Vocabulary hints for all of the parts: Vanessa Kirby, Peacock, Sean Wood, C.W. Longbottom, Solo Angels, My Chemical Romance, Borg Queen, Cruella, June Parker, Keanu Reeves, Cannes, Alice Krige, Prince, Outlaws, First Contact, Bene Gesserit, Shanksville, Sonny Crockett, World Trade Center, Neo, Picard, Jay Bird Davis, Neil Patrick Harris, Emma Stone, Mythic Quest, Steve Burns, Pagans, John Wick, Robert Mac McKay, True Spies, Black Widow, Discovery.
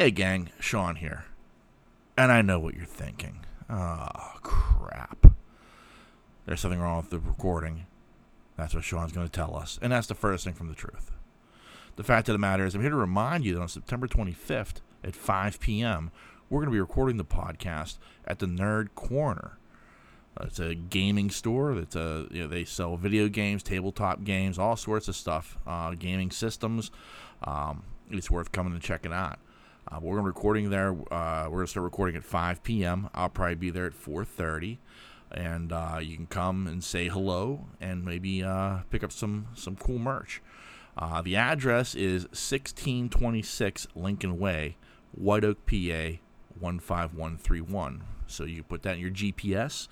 Hey gang, Sean here. And I know what you're thinking. Oh, crap. There's something wrong with the recording. That's what Sean's going to tell us. And that's the furthest thing from the truth. The fact of the matter is, I'm here to remind you that on September 25th at 5 p.m., we're going to be recording the podcast at the Nerd Corner. It's a gaming store. That's they sell video games, tabletop games, all sorts of stuff, gaming systems. It's worth coming and checking out. We're going to be recording there. We're going to start recording at 5 p.m. I'll probably be there at 4:30. And you can come and say hello and maybe pick up some cool merch. The address is 1626 Lincoln Way, White Oak, PA, 15131. So you can put that in your GPS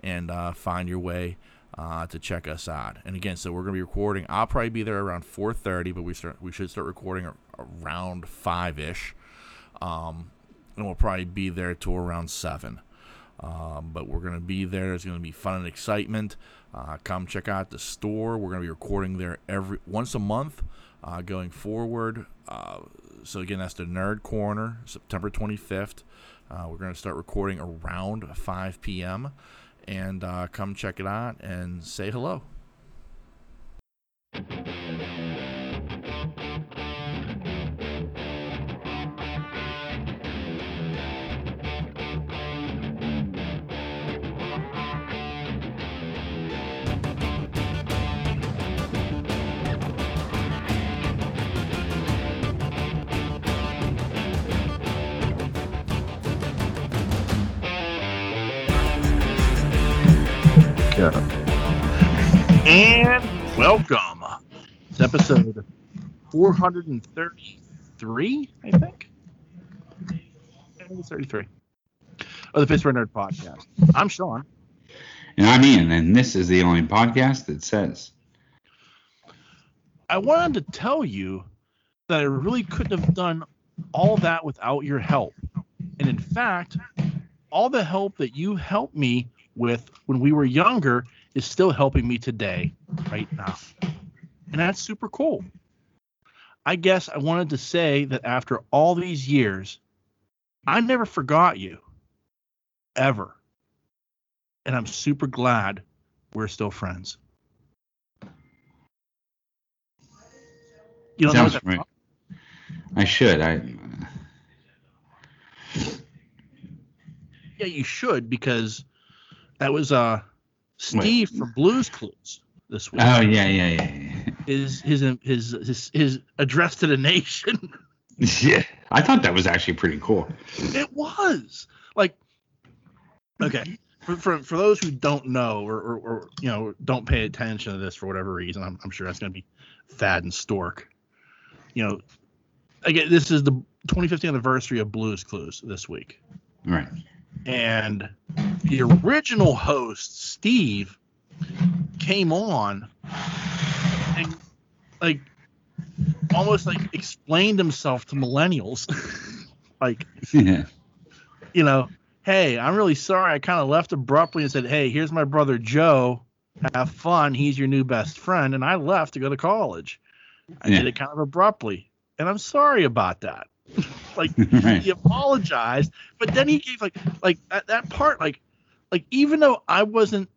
and find your way to check us out. And again, so we're going to be recording. I'll probably be there around 4:30, but we should start recording around 5-ish. And we'll probably be there till around 7. But we're going to be there. There's going to be fun and excitement. Come check out the store. We're going to be recording there once a month going forward. So again, that's the Nerd Corner, September 25th. We're going to start recording around 5 p.m. And come check it out and say hello. And welcome. It's episode 433, I think. 433 of the Pittsburgh Nerd Podcast. I'm Sean. And I'm Ian, and this is the only podcast that says. I wanted to tell you that I really couldn't have done all that without your help. And in fact, all the help that you helped me with when we were younger is still helping me today, right now. And that's super cool. I guess I wanted to say that after all these years, I never forgot you. Ever. And I'm super glad we're still friends. You don't know that right. I should. Yeah, you should, because that was Steve from Blue's Clues this week. Oh yeah. His address to the nation. Yeah, I thought that was actually pretty cool. It was like, okay, for those who don't know or don't pay attention to this for whatever reason, I'm sure that's going to be Thad and Stork. Again, this is the 25th anniversary of Blue's Clues this week. Right. And the original host, Steve, came on and almost explained himself to millennials. Hey, I'm really sorry. I kind of left abruptly and said, hey, here's my brother, Joe. Have fun. He's your new best friend. And I left to go to college. I did it kind of abruptly. And I'm sorry about that. He apologized, but then he gave that part even though I wasn't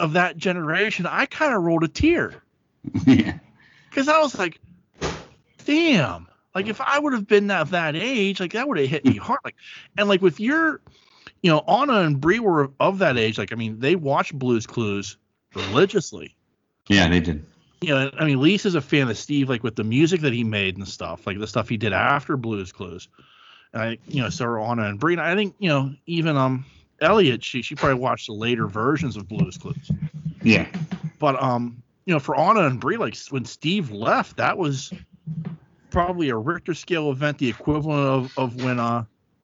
of that generation, I kind of rolled a tear. Yeah, because I was like, damn, if I would have been of that age, that would have hit me hard. And with your, Anna and Bree were of that age. They watched Blue's Clues religiously. Yeah, they did. Lisa's a fan of Steve, with the music that he made and stuff, the stuff he did after Blue's Clues. And so are Anna and Bree. I think, even Elliot, she probably watched the later versions of Blue's Clues. Yeah. But, for Anna and Bree, when Steve left, that was probably a Richter scale event, the equivalent of when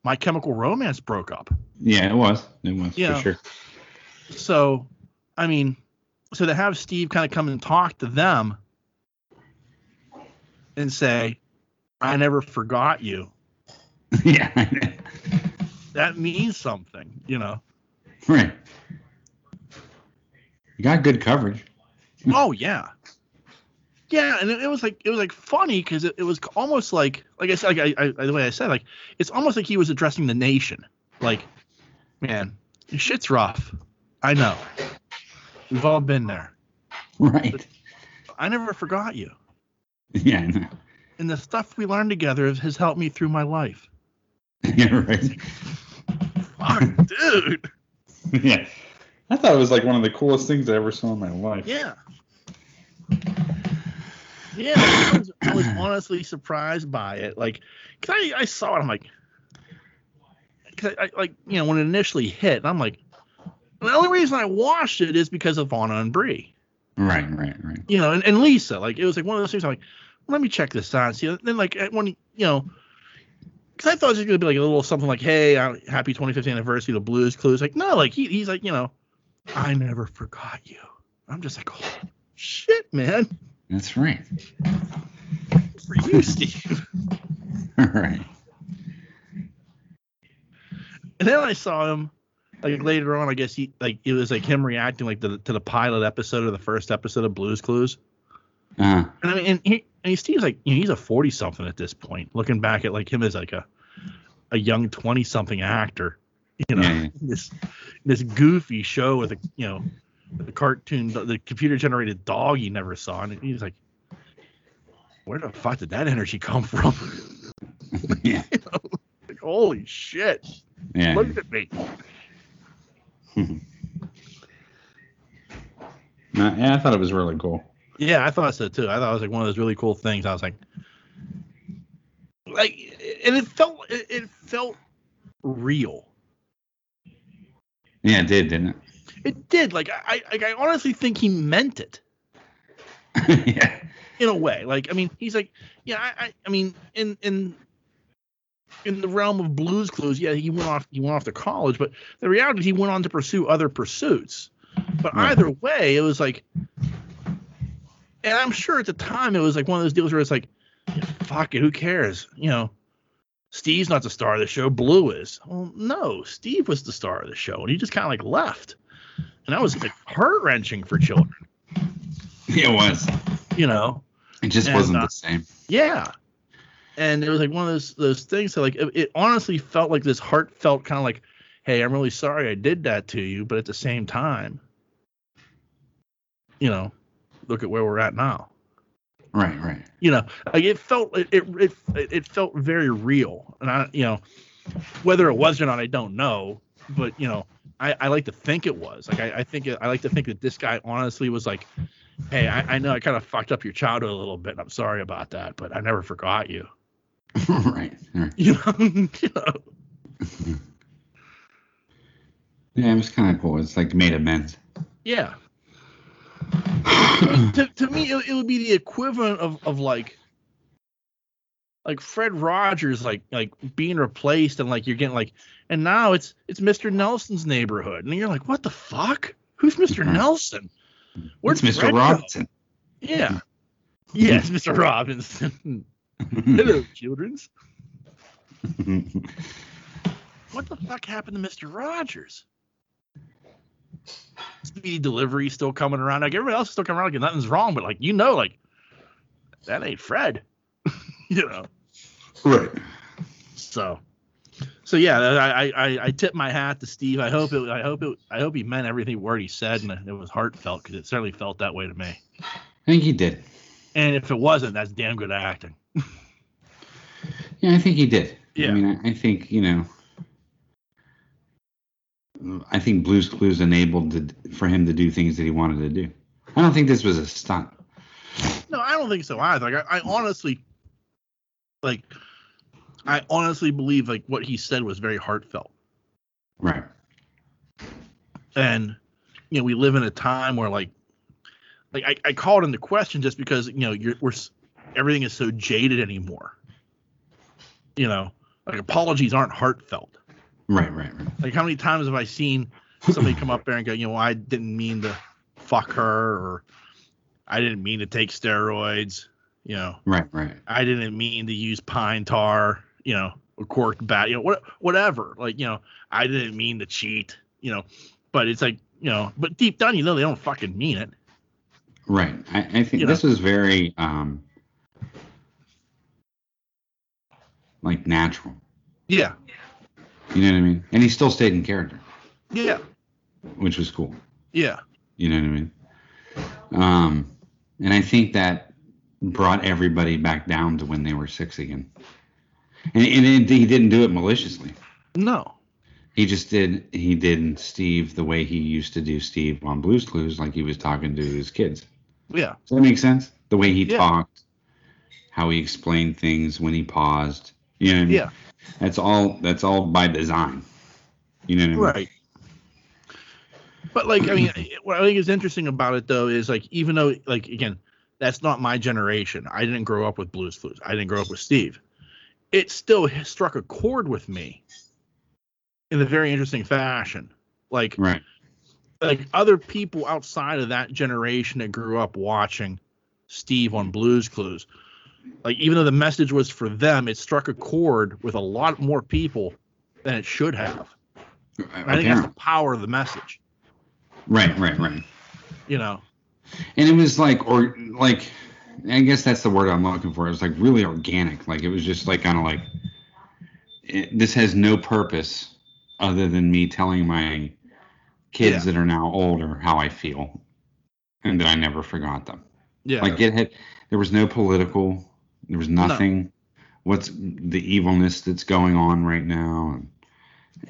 My Chemical Romance broke up. Yeah, it was. It was, for sure. So, so to have Steve kind of come and talk to them and say, I never forgot you. Yeah. That means something, Right. You got good coverage. Oh, yeah. Yeah, and it was like funny because it was almost like I said, the way I said, it's almost like he was addressing the nation. Like, man, shit's rough. I know. We've all been there. Right. But I never forgot you. Yeah, I know. And the stuff we learned together has helped me through my life. Yeah, right. Fuck, dude. Yeah. I thought it was like one of the coolest things I ever saw in my life. Yeah. Yeah, I was honestly surprised by it. Like, cause I saw it. I'm like, cause I like, you know, when it initially hit, I'm like, the only reason I watched it is because of Vonna and Bree. Right. You know, and Lisa. Like, it was like one of those things. I'm like, well, let me check this out. See, then like when you know, because I thought it was gonna be like a little something like, hey, happy 25th anniversary to Blue's Clues. Like, no, like he's like, you know, I never forgot you. I'm just like, oh shit, man. That's right. For you, Steve. All right. And then I saw him, like later on. I guess he, like, it was like him reacting like to the pilot episode or the first episode of Blue's Clues. Uh-huh. And I mean, and Steve's like, you know, he's a 40-something at this point. Looking back at like him as like a young 20-something actor, you know, yeah. this goofy show with a, you know. The cartoon, the computer-generated dog you never saw, and he's like, "Where the fuck did that energy come from?" Yeah. You know? Like, holy shit! Yeah. Look at me. Yeah, I thought it was really cool. Yeah, I thought so too. I thought it was like one of those really cool things. I was like, and it felt real. Yeah, it did, didn't it? It did. Like, I honestly think he meant it. Yeah. In a way. Like, I mean, he's like, yeah, I mean, in the realm of Blue's Clues, yeah, he went off to college, but the reality is he went on to pursue other pursuits. But right. Either way, it was like, and I'm sure at the time it was like one of those deals where it's like, yeah, fuck it, who cares? You know, Steve's not the star of the show, Blue is. Well, no, Steve was the star of the show, and he just kind of like left. And that was like heart-wrenching for children. It was. You know? It just wasn't the same. Yeah. And it was like one of those things that like it honestly felt like this heartfelt kind of like, hey, I'm really sorry I did that to you, but at the same time, you know, look at where we're at now. Right. You know, like it felt very real. And I, you know, whether it was or not, I don't know. But, you know, I like to think it was. Like, I like to think that this guy honestly was like, hey, I know I kind of fucked up your childhood a little bit. And I'm sorry about that, but I never forgot you. Right. You know? You know? Yeah, it was kind of cool. It's like made amends. Yeah. to me, it would be the equivalent of like Fred Rogers, like being replaced, and like you're getting like, and now it's Mr. Nelson's neighborhood, and you're like, what the fuck? Who's Mr. Nelson? Where's Mr. Fred Robinson? Go? Yeah, yes, Mr. Robinson. Hello, childrens. What the fuck happened to Mr. Rogers? Speedy delivery still coming around. Like everybody else is still coming around, like nothing's wrong, but like you know, like that ain't Fred. You know, right? So yeah, I tip my hat to Steve. I hope he meant every word he said, and it was heartfelt because it certainly felt that way to me. I think he did. And if it wasn't, that's damn good acting. Yeah, I think he did. Yeah. I mean, I think, you know, I think Blue's Clues enabled for him to do things that he wanted to do. I don't think this was a stunt. No, I don't think so either. Like, I honestly. Like, I honestly believe, like, what he said was very heartfelt. Right. And, you know, we live in a time where, like I call it into question just because, you know, everything is so jaded anymore. You know, like, apologies aren't heartfelt. Right. Like, how many times have I seen somebody come up there and go, you know, I didn't mean to fuck her, or I didn't mean to take steroids. You know, right. I didn't mean to use pine tar, you know, or corked bat, you know, whatever. Like, you know, I didn't mean to cheat, you know, but it's like, you know, but deep down, you know, they don't fucking mean it. Right. I think this is very like natural. Yeah. You know what I mean? And he still stayed in character. Yeah. Which was cool. Yeah. You know what I mean? And I think that brought everybody back down to when they were six again. And he didn't do it maliciously. No. He just did. He did Steve the way he used to do Steve on Blue's Clues, like he was talking to his kids. Yeah. Does that make sense? The way he talked, how he explained things, when he paused. You know what I mean? Yeah. That's all by design. You know what I mean? Right. But like, I mean, what I think is interesting about it though is like, even though like again, that's not my generation. I didn't grow up with Blue's Clues. I didn't grow up with Steve. It still struck a chord with me. In a very interesting fashion, like, right. Like other people outside of that generation that grew up watching Steve on Blue's Clues, like even though the message was for them, it struck a chord with a lot more people than it should have. I think that's the power of the message. Right. You know, and it was like, or like, I guess that's the word I'm looking for. It was like really organic. Like it was just like kind of like this has no purpose. Other than me telling my kids that are now older how I feel and that I never forgot them. Yeah. Like it had, there was no political, there was nothing. No. What's the evilness that's going on right now? And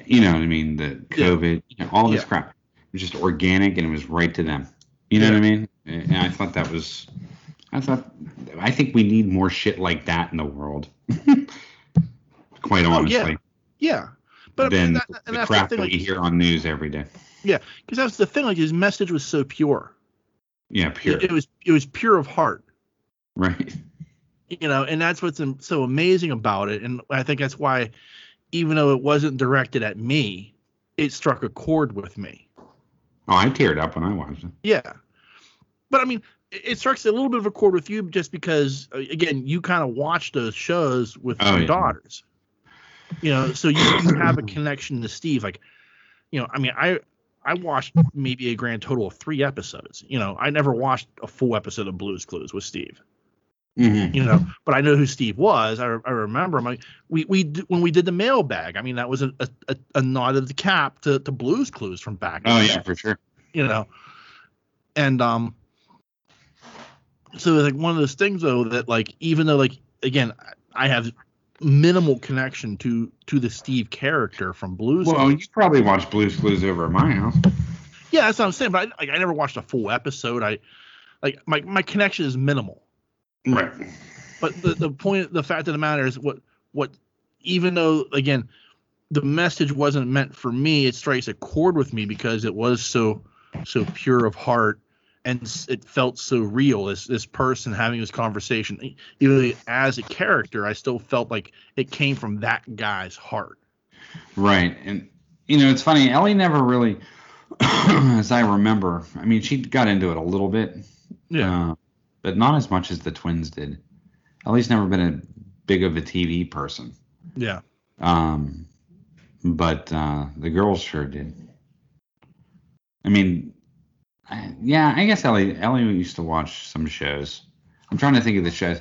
you know what I mean? The COVID, you know, all this crap. It was just organic and it was right to them. You know what I mean? And I thought that was, I think we need more shit like that in the world. Quite honestly. Yeah. But then the crap that you hear on news every day. Yeah, because that's the thing. Like his message was so pure. Yeah, pure. It was pure of heart. Right. You know, and that's what's so amazing about it. And I think that's why, even though it wasn't directed at me, it struck a chord with me. Oh, I teared up when I watched it. Yeah, but I mean, it strikes a little bit of a chord with you just because, again, you kind of watch those shows with your daughters. You know, so you have a connection to Steve. Like, you know, I mean, I watched maybe a grand total of 3 episodes. You know, I never watched a full episode of Blue's Clues with Steve. Mm-hmm. You know, but I know who Steve was. I remember him. Like, when we did the mailbag, I mean, that was a nod of the cap to Blue's Clues from back. Oh, yeah, for sure. You know, and so like one of those things though that like even though like again I have minimal connection to the Steve character from Blue's Clues. Well, you probably watched Blue's Clues over at my house. Yeah, that's what I'm saying. But I never watched a full episode. I like my connection is minimal. Right. But the fact of the matter is what even though again the message wasn't meant for me, it strikes a chord with me because it was so pure of heart. And it felt so real, this person having this conversation. Even as a character, I still felt like it came from that guy's heart. Right. And, you know, it's funny. Ellie never really, as I remember, I mean, she got into it a little bit. Yeah. But not as much as the twins did. Ellie's never been a big of a TV person. Yeah. But the girls sure did. I mean... Yeah, I guess Ellie used to watch some shows. I'm trying to think of the shows.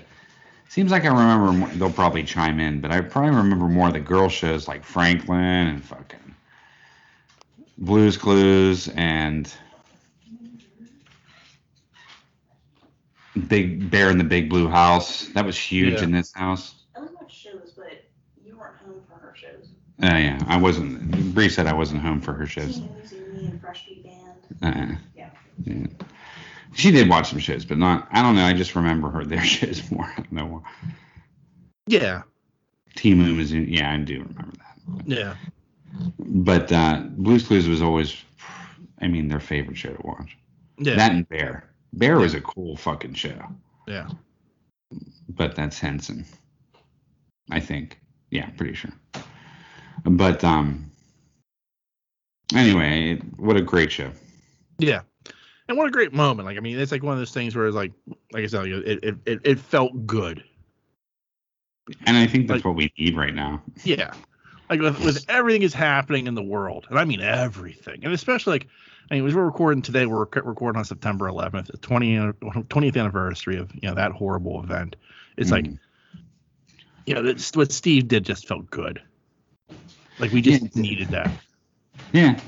Seems like I remember more, they'll probably chime in, but I probably remember more of the girl shows like Franklin and fucking Blue's Clues and Big Bear in the Big Blue House. That was huge in this house. I would watch shows, but you weren't home for her shows. Oh, yeah. I wasn't. Bree said I wasn't home for her shows. She was in me and Freshman Band. Yeah. She did watch some shows, but not. I don't know. I just remember their shows more. I don't know why. Yeah. Team was in. Yeah, I do remember that. Yeah. But Blue's Clues was always, I mean, their favorite show to watch. Yeah. That and Bear. Bear was a cool fucking show. Yeah. But that's Henson, I think. Yeah, pretty sure. But anyway, what a great show. Yeah. And what a great moment. Like, I mean, it's like one of those things where it's like I said, it felt good. And I think that's what we need right now. Yeah. Like with everything is happening in the world, and I mean everything, and especially like, I mean, we're recording today. We're recording on September 11th, the 20th anniversary of that horrible event. It's like, what Steve did just felt good. Like we just needed that. Yeah,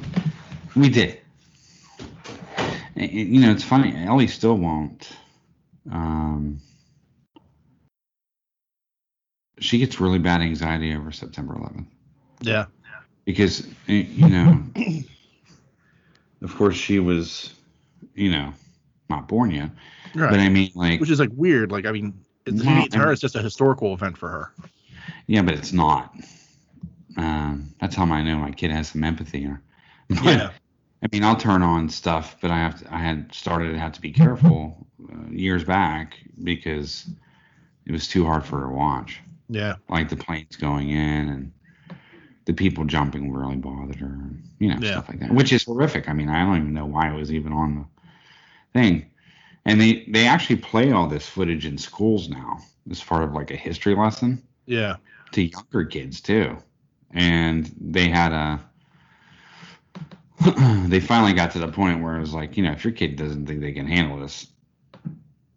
we did. It's funny. Ellie still won't. She gets really bad anxiety over September 11th. Yeah. Because, of course she was, not born yet. Right. But I mean, like... Which is, like, weird. Like, I mean, it's just a historical event for her. Yeah, but it's not. That's how I know my kid has some empathy in her. But, yeah. I mean, I'll turn on stuff, but I had started to have to be careful years back because it was too hard for her to watch. Yeah. Like the planes going in and the people jumping really bothered her, stuff like that, which is horrific. I mean, I don't even know why it was even on the thing. And they actually play all this footage in schools now as part of like a history lesson. Yeah. To younger kids too. And they had they finally got to the point where it was like, if your kid doesn't think they can handle this,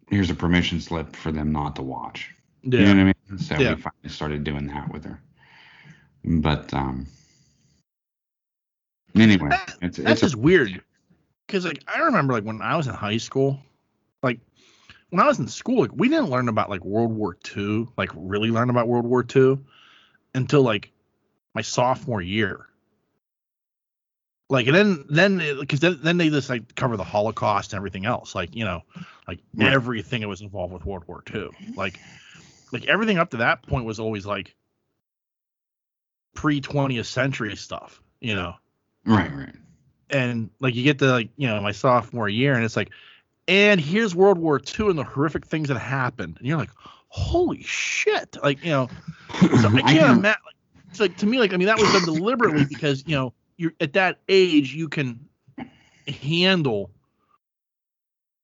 here's a permission slip for them not to watch. Yeah. You know what I mean? So we finally started doing that with her. But anyway, that's just weird because like I remember like when I was in high school, like when I was in school, like we didn't learn about like World War II, like really learn about World War II until like my sophomore year. Like and then because then they just like cover the Holocaust and everything else, like everything that was involved with World War II, like everything up to that point was always like pre-20th century stuff, Right. And like you get to like, my sophomore year and it's like, and here's World War II and the horrific things that happened. And you're like, holy shit. Like, so I can't imagine. It's like, to me, like, I mean, that was done deliberately because, you're at that age, you can handle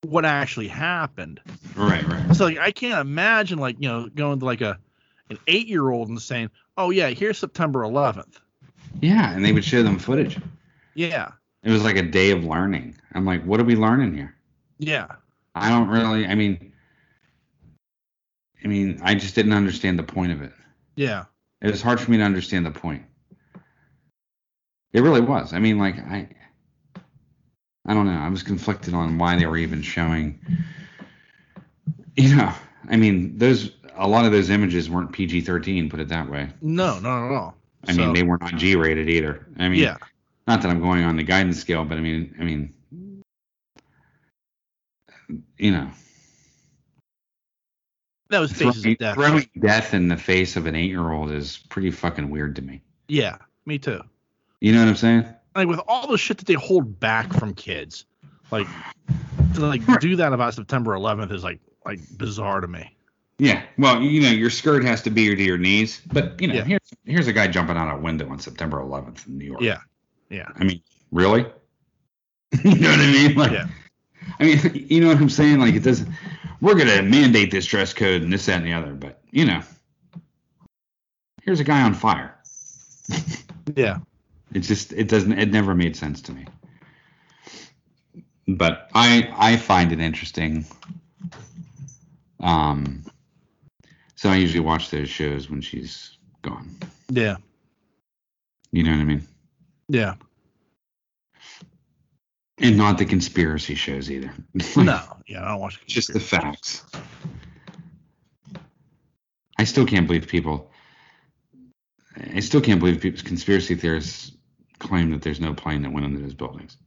what actually happened. Right. So like, I can't imagine like, going to like an 8-year-old and saying, oh, yeah, here's September 11th. Yeah, and they would show them footage. Yeah. It was like a day of learning. I'm like, what are we learning here? Yeah. I don't really, I mean, I just didn't understand the point of it. Yeah. It was hard for me to understand the point. It really was. I mean, like, I don't know. I was conflicted on why they were even showing, I mean, a lot of those images weren't PG-13, put it that way. No, not at all. I mean, they were not G-rated either. I mean, not that I'm going on the guidance scale, but I mean, that was faces of death. Throwing death in the face of an 8-year-old is pretty fucking weird to me. Yeah, me too. You know what I'm saying? Like with all the shit that they hold back from kids, like to do that about September 11th is like bizarre to me. Yeah, well, your skirt has to be to your knees, but here's a guy jumping out a window on September 11th in New York. Yeah. I mean, really? You know what I mean? Like, yeah. I mean, you know what I'm saying? Like, it doesn't. We're gonna mandate this dress code and this, that, and the other, but here's a guy on fire. Yeah. It just it never made sense to me. But I find it interesting. So I usually watch those shows when she's gone. Yeah. You know what I mean? Yeah. And not the conspiracy shows either. No. Yeah, I don't watch just the facts. I still can't believe people, conspiracy theorists claim that there's no plane that went into those buildings.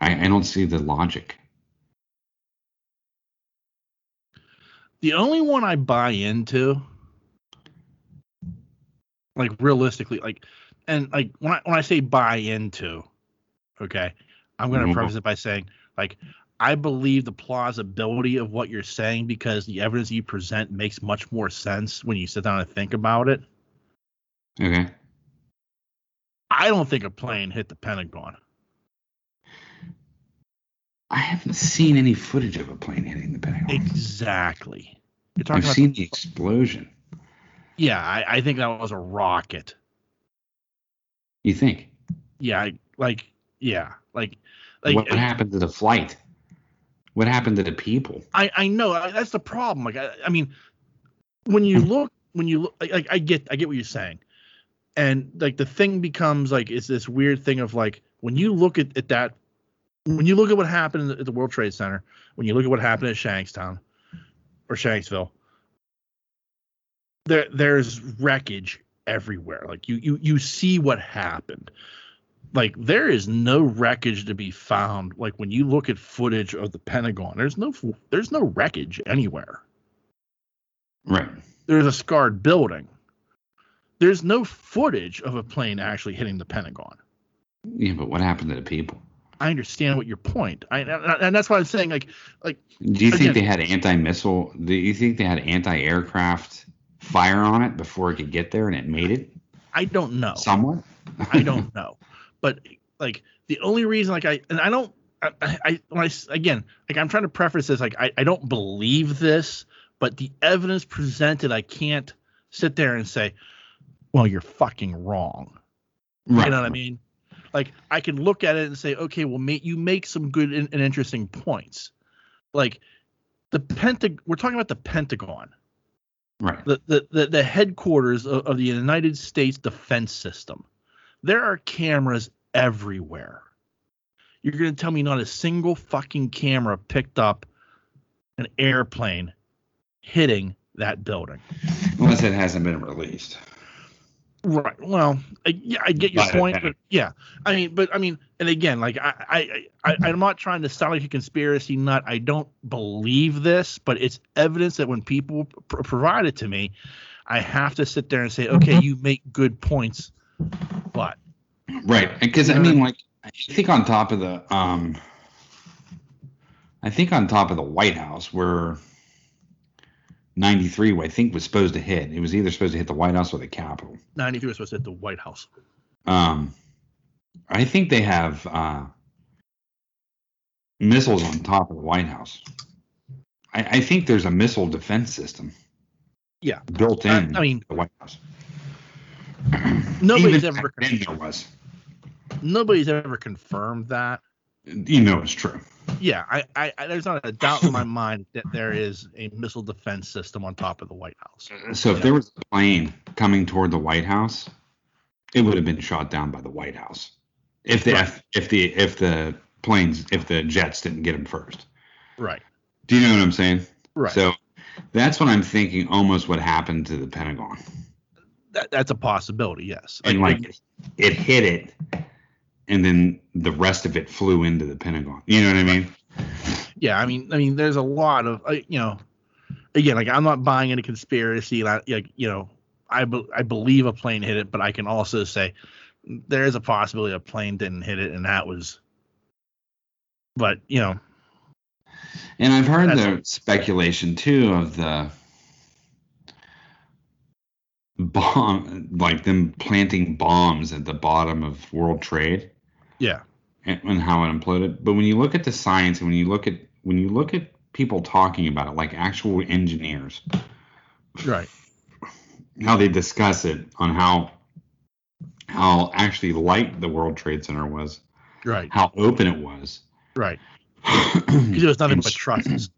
I don't see the logic. The only one I buy into, like realistically, like, and like when I say buy into, okay, I'm going to preface it by saying, like, I believe the plausibility of what you're saying because the evidence you present makes much more sense when you sit down and think about it. Okay. I don't think a plane hit the Pentagon. I haven't seen any footage of a plane hitting the Pentagon. Exactly. I've seen the explosion. Yeah, I think that was a rocket. You think? Yeah, what happened to the flight? What happened to the people? I know that's the problem. Like I mean, when you look, like I get what you're saying, and like the thing becomes like it's this weird thing of like when you look at that, when you look at what happened at the World Trade Center, when you look at what happened at Shankstown or Shanksville, there's wreckage everywhere. Like you see what happened. Like there is no wreckage to be found. Like when you look at footage of the Pentagon, there's no wreckage anywhere. Right. There's a scarred building. There's no footage of a plane actually hitting the Pentagon. Yeah, but what happened to the people? I understand what your point. And that's why I'm saying like. Do you think they had anti-missile? Do you think they had anti-aircraft fire on it before it could get there and it made it? I don't know. Somewhat. I don't know. But like the only reason I'm trying to preface this. Like I don't believe this, but the evidence presented, I can't sit there and say, well, you're fucking wrong. Right. You know what I mean? Like I can look at it and say, okay, well, you make some good and interesting points. Like we're talking about the Pentagon, right? The headquarters of the United States defense system. There are cameras everywhere. You're going to tell me not a single fucking camera picked up an airplane hitting that building. Unless it hasn't been released. Right. Well, I get your point. But yeah, I mean, and again, like I'm not trying to sound like a conspiracy nut. I don't believe this, but it's evidence that when people provide it to me, I have to sit there and say, okay, you make good points. But right, because I think on top of the White House where 93 I think was supposed to hit. It was either supposed to hit the White House or the Capitol. 93 was supposed to hit the White House. I think they have missiles on top of the White House. I think there's a missile defense system. Yeah, built in. The White House. Nobody's ever confirmed that. You know it's true. Yeah, I there's not a doubt in my mind that there is a missile defense system on top of the White House. So if there was a plane coming toward the White House, it would have been shot down by the White House. If the jets didn't get them first. Right. Do you know what I'm saying? Right. So that's what I'm thinking. Almost what happened to the Pentagon. That's a possibility, yes. And it hit it, and then the rest of it flew into the Pentagon. You know what I mean? Yeah, I mean, there's a lot of, again, like I'm not buying into conspiracy. I believe a plane hit it, but I can also say there is a possibility a plane didn't hit it, and that was, but you know. And I've heard the speculation too of the bomb, like them planting bombs at the bottom of World Trade, yeah, and how it imploded. But when you look at the science, and when you look at people talking about it, like actual engineers, right, how they discuss it on how actually light the World Trade Center was, right, how open it was, right, because it was nothing but trusses.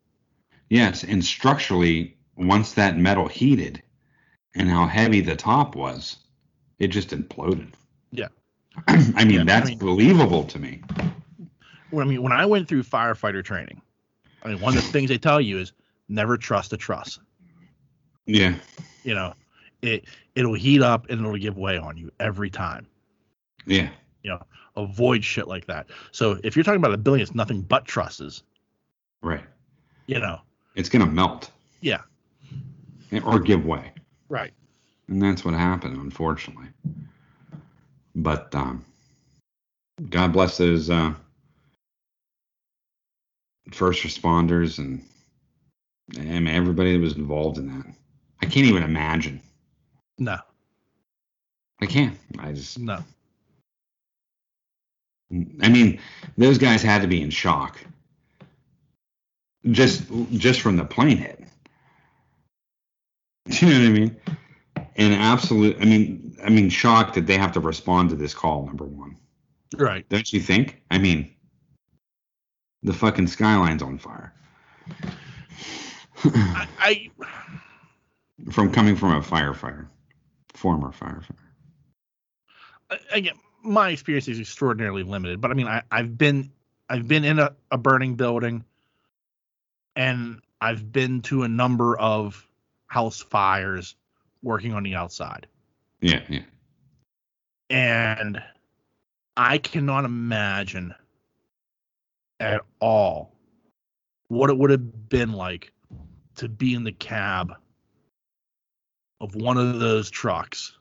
Yes, and structurally, once that metal heated. And how heavy the top was, it just imploded. Yeah. That's believable to me. When I went through firefighter training, one of the things they tell you is never trust a truss. Yeah. You know, it'll heat up and it'll give way on you every time. Yeah. You know, avoid shit like that. So if you're talking about a building, it's nothing but trusses. Right. You know. It's going to melt. Yeah. Or give way. Right. And that's what happened, unfortunately. But God bless those first responders and everybody that was involved in that. I can't even imagine. No. I can't. I just... No. I mean, those guys had to be in shock. Just from the plane hit. Do you know what I mean? an absolute, I mean, shock that they have to respond to this call, number one. Right. Don't you think? I mean, the fucking skyline's on fire. Coming from a firefighter. Former firefighter. Again, my experience is extraordinarily limited, but I mean, I've been in a burning building, and I've been to a number of house fires working on the outside. Yeah, yeah. And I cannot imagine at all what it would have been like to be in the cab of one of those trucks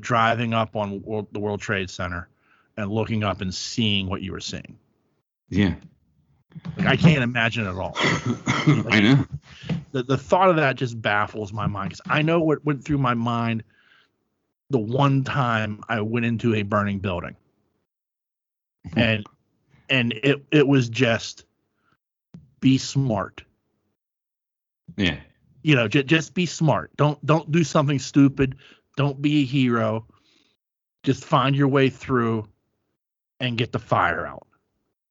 driving up on the World Trade Center and looking up and seeing what you were seeing. Yeah. Like, I can't imagine it at all. Like, I know. The thought of that just baffles my mind, because I know what went through my mind the one time I went into a burning building. And it was just, be smart. Yeah. You know, just be smart. Don't do something stupid. Don't be a hero. Just find your way through and get the fire out.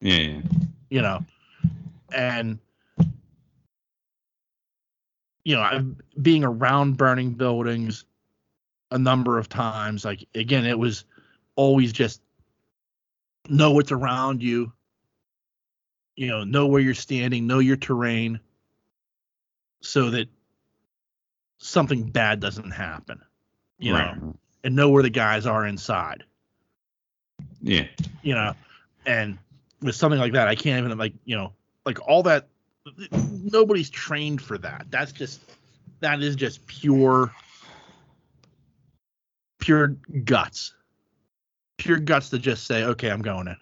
Yeah, yeah. You know, and, you know, being around burning buildings a number of times, like, again, it was always just know what's around you, you know where you're standing, know your terrain, so that something bad doesn't happen, you right. know, and know where the guys are inside. Yeah. You know, and with something like that, I can't even, like, you know, like all that, nobody's trained for that. That is just pure guts. Pure guts to just say, okay, I'm going in.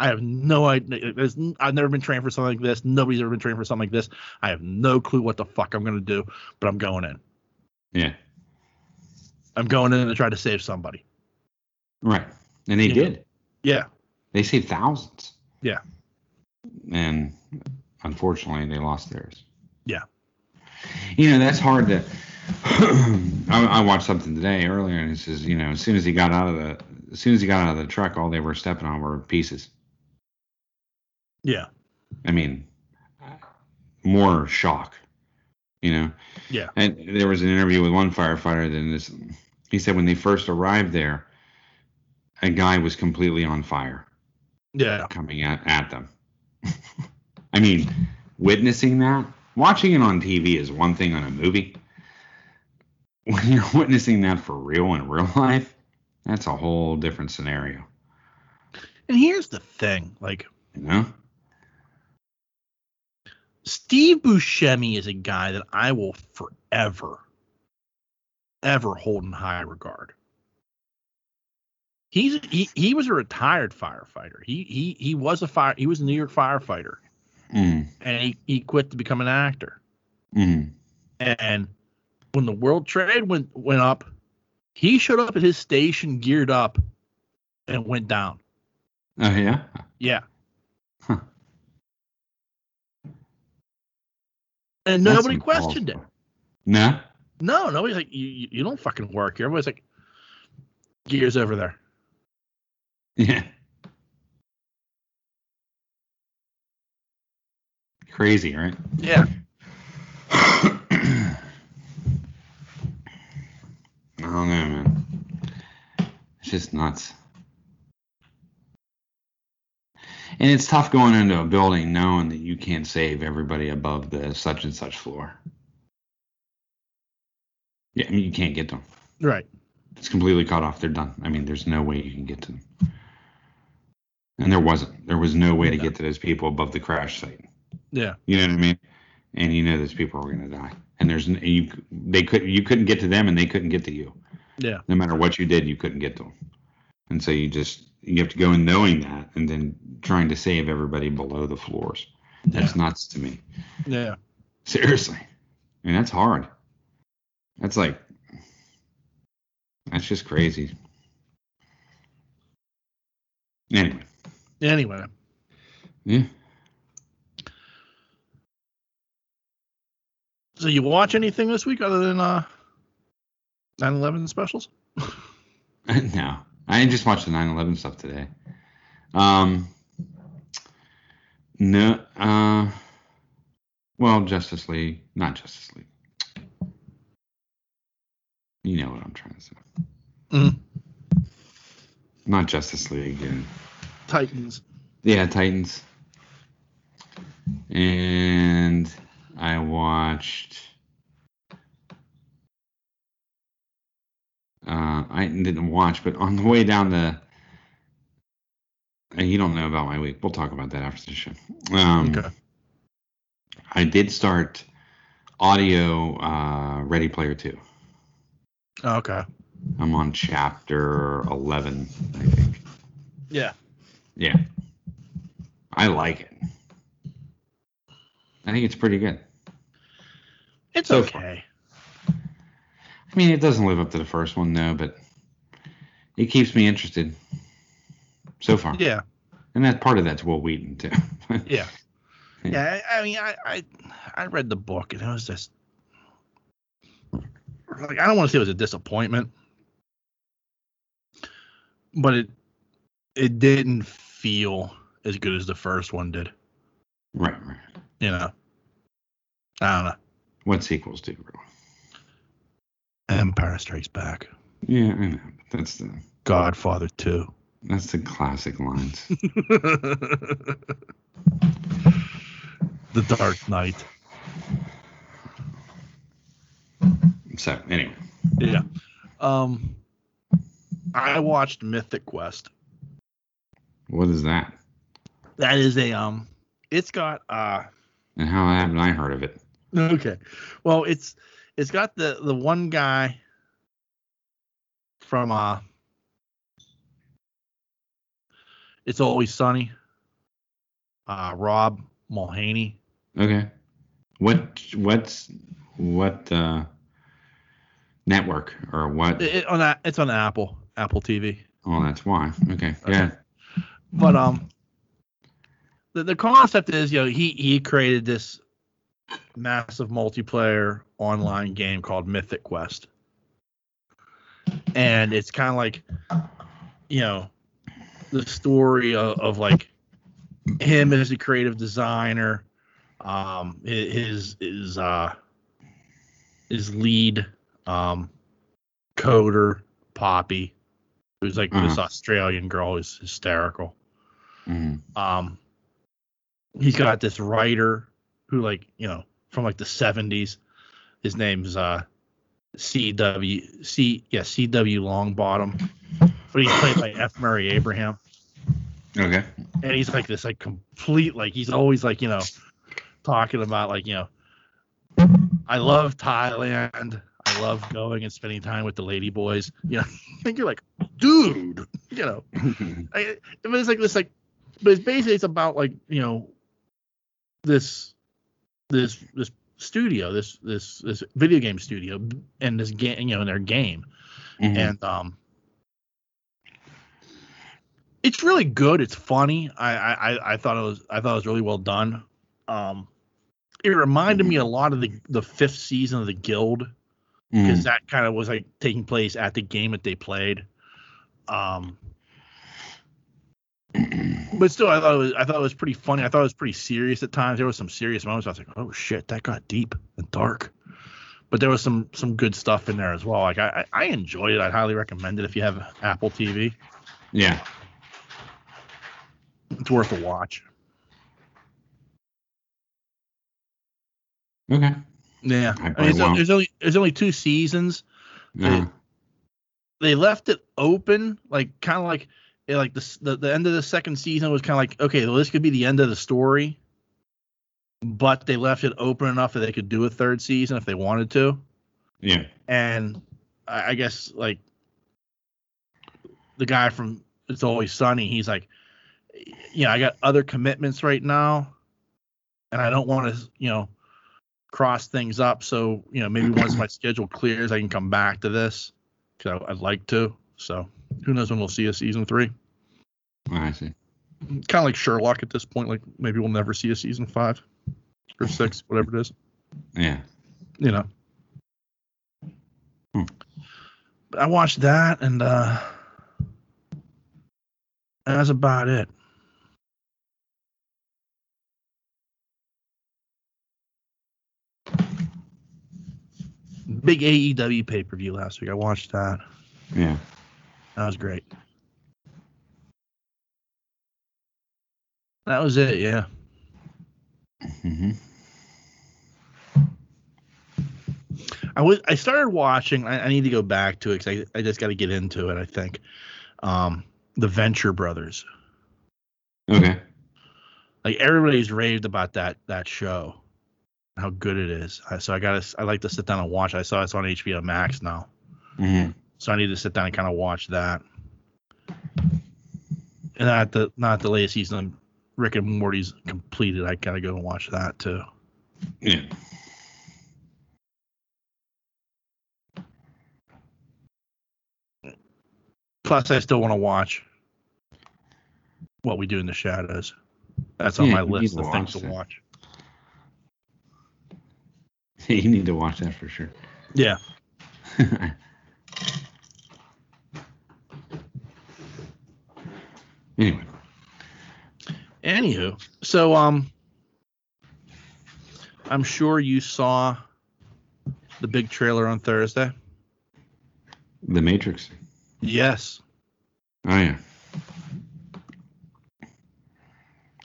I have no idea. I've never been trained for something like this. Nobody's ever been trained for something like this. I have no clue what the fuck I'm going to do, but I'm going in. Yeah. I'm going in to try to save somebody. Right. And they did. Yeah. They saved thousands. Yeah. And unfortunately, they lost theirs. Yeah. You know, that's hard to... I watched something today earlier, and it says, you know, as soon as he got out of the truck, all they were stepping on were pieces. Yeah. I mean, more shock, you know? Yeah. And there was an interview with one firefighter he said when they first arrived there, a guy was completely on fire. Yeah. Coming at them. I mean, witnessing that, watching it on TV is one thing on a movie. When you're witnessing that for real in real life, that's a whole different scenario. And here's the thing, like, you know, Steve Buscemi is a guy that I will forever, ever hold in high regard. He was a retired firefighter. He was a New York firefighter, and he quit to become an actor. Mm. And when the World Trade went up, he showed up at his station, geared up, and went down. Oh, yeah? Yeah. Huh. And nobody questioned it. No? No, nobody's like, you don't fucking work here. Everybody's like, gears over there. Yeah. Crazy, right? Yeah. I don't know, man. It's just nuts. And it's tough going into a building knowing that you can't save everybody above the such and such floor. Yeah, I mean, you can't get them. Right. It's completely cut off. They're done. I mean, there's no way you can get to them. And there wasn't. There was no way to get to those people above the crash site. Yeah. You know what I mean? And you know those people are going to die. And you couldn't get to them, and they couldn't get to you. Yeah. No matter what you did, you couldn't get to them. And so you have to go in knowing that, and then trying to save everybody below the floors. That's nuts to me. Yeah. Seriously. I mean, that's hard. That's just crazy. Anyway. Yeah. So you watch anything this week other than 9/11 specials? No. I just watched the 9/11 stuff today. No. Well, Justice League. Not Justice League. You know what I'm trying to say. Mm. Not Justice League. And Titans. Yeah, Titans. And I watched... I didn't watch, but on the way down the... You don't know about my week. We'll talk about that after the show. Okay. I did start audio Ready Player 2. Okay. I'm on chapter 11, I think. Yeah. Yeah. I like it. I think it's pretty good. It's so okay. Far. I mean, it doesn't live up to the first one, no, but it keeps me interested so far. Yeah. And that part of that's Will Wheaton, too. Yeah. Yeah, I mean, I read the book, and it was just, like, I don't want to say it was a disappointment, but it didn't feel as good as the first one did. Right. You know, I don't know. What sequels do? Empire Strikes Back. Yeah, I know. But that's the Godfather 2. That's the classic lines. The Dark Knight. So, anyway. Yeah. I watched Mythic Quest. What is that? That is a, it's got, And how haven't I heard of it? Okay. Well, it's got the one guy from, It's Always Sunny. Rob Mulhaney. Okay. What network or what? It's on Apple TV. Oh, that's why. Okay. Yeah. But the concept is, you know, he created this massive multiplayer online game called Mythic Quest, and it's kind of like, you know, the story of like him as a creative designer. His lead coder, Poppy, who's like this Australian girl who's hysterical. Mm-hmm. He's got this writer who, like, you know, from like the 70s. His name's C.W. Longbottom, but he's played by F. Murray Abraham. Okay. And he's like this, like, complete, like, he's always like, you know, talking about, like, you know, I love Thailand. I love going and spending time with the lady boys. You know, I think you're like, dude, you know, but it's like this, like, but it's basically, it's about, like, you know, this studio, this video game studio and this game, you know, and their game. Mm-hmm. And, it's really good. It's funny. I thought it was really well done. It reminded me a lot of the fifth season of The Guild, because that kind of was like taking place at the game that they played. But still, I thought it was pretty funny. I thought it was pretty serious at times. There was some serious moments. I was like, oh shit, that got deep and dark. But there was some good stuff in there as well. Like I enjoyed it. I'd highly recommend it if you have Apple TV. Yeah. It's worth a watch. Okay. Yeah. I mean, there's only two seasons. Uh-huh. They left it open, like, kind of like it, like the end of the second season was kind of like, okay, well, this could be the end of the story, but they left it open enough that they could do a third season if they wanted to. Yeah. And I guess, like, the guy from It's Always Sunny, he's like, you know, I got other commitments right now, and I don't want to, you know, cross things up. So, you know, maybe once my schedule clears, I can come back to this, because I'd like to. So, who knows when we'll see a season 3? I see. Kind of like Sherlock at this point. Like, maybe we'll never see a season 5 or 6, whatever it is. Yeah. You know. Hmm. But I watched that, and that's about it. Big AEW pay-per-view last week. I watched that. Yeah. That was great. That was it, yeah. Mm-hmm. I started watching. I need to go back to it because I just got to get into it, I think. The Venture Brothers. Okay. Like, everybody's raved about that show, how good it is. So I like to sit down and watch. I saw it's on HBO Max now. Mm-hmm. So I need to sit down and kind of watch that. And not the latest season of Rick and Morty's completed. I gotta go and watch that too. Yeah. Plus, I still want to watch What We Do in the Shadows. That's on my list of things to watch. Yeah, you need to watch that for sure. Yeah. Anyway. Anywho, so I'm sure you saw the big trailer on Thursday. The Matrix. Yes. Oh, yeah.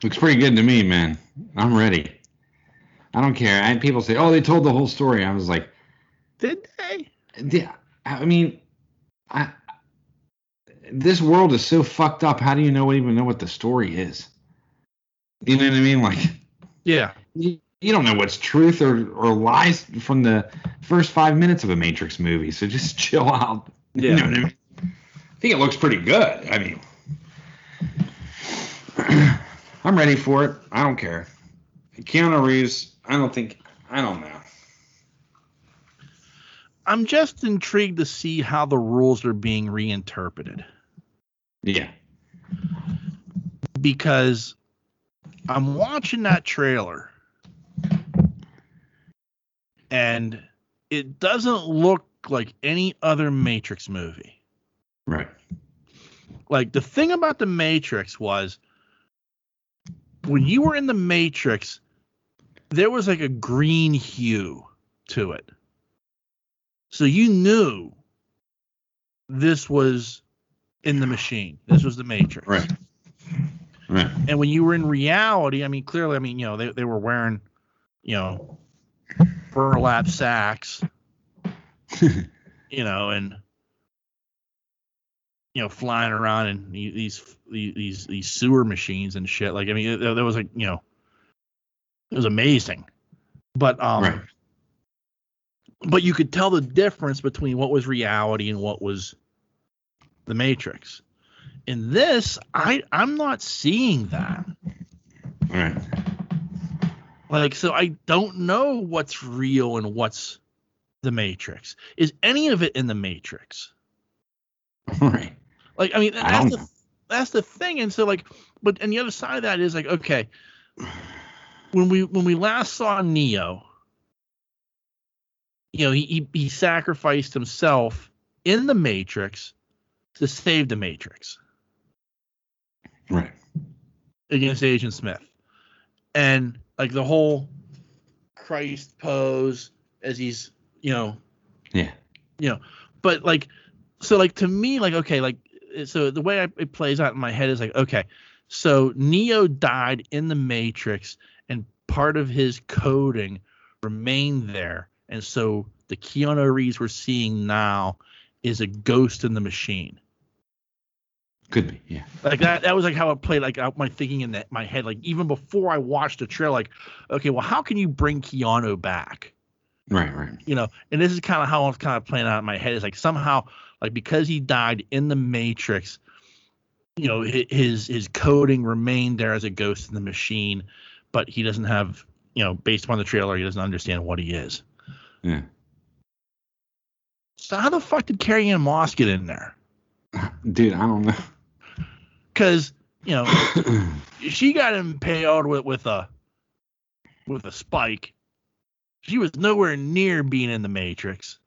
Looks pretty good to me, man. I'm ready. I don't care. I had people say, oh, they told the whole story. I was like, did they? Yeah. I mean, this world is so fucked up. How do you even know what the story is? You know what I mean? Like, yeah, you don't know what's truth or lies from the first 5 minutes of a Matrix movie. So just chill out. Yeah. You know what I mean? I think it looks pretty good. I mean, I'm ready for it. I don't care. Keanu Reeves, I don't know. I'm just intrigued to see how the rules are being reinterpreted. Yeah. Because I'm watching that trailer, and it doesn't look like any other Matrix movie. Right. Like, the thing about the Matrix was, when you were in the Matrix, there was like a green hue to it. So you knew this was in the machine. This was the Matrix. Right. Right. And when you were in reality, I mean, clearly, I mean, you know, they were wearing, you know, burlap sacks, you know, and, you know, flying around in these sewer machines and shit. Like, I mean, there was like, you know, it was amazing. But, right. But you could tell the difference between what was reality and what was the Matrix. In this, I'm not seeing that. Right. Like, so I don't know what's real and what's the Matrix. Is any of it in the Matrix? Right. Like, I mean, that's the thing. And so, like, but and the other side of that is like, okay, when we last saw Neo, you know, he sacrificed himself in the Matrix to save the Matrix. Right. Against Agent Smith. And like the whole Christ pose as he's, you know. Yeah. You know, but like, so like to me, like, okay, like, so the way it plays out in my head is like, okay, so Neo died in the Matrix and part of his coding remained there. And so the Keanu Reeves we're seeing now is a ghost in the machine. Could be, yeah. Like that was like how it played, like my thinking in my head, like even before I watched the trailer, like, okay, well, how can you bring Keanu back? Right, right. You know, and this is kind of how I was kind of playing out in my head. It's like somehow, like because he died in the Matrix, you know, his coding remained there as a ghost in the machine, but he doesn't have, you know, based upon the trailer, he doesn't understand what he is. Yeah. So how the fuck did Carrie Ann Moss get in there? Dude, I don't know. Because, you know, she got impaled with a spike. She was nowhere near being in the Matrix.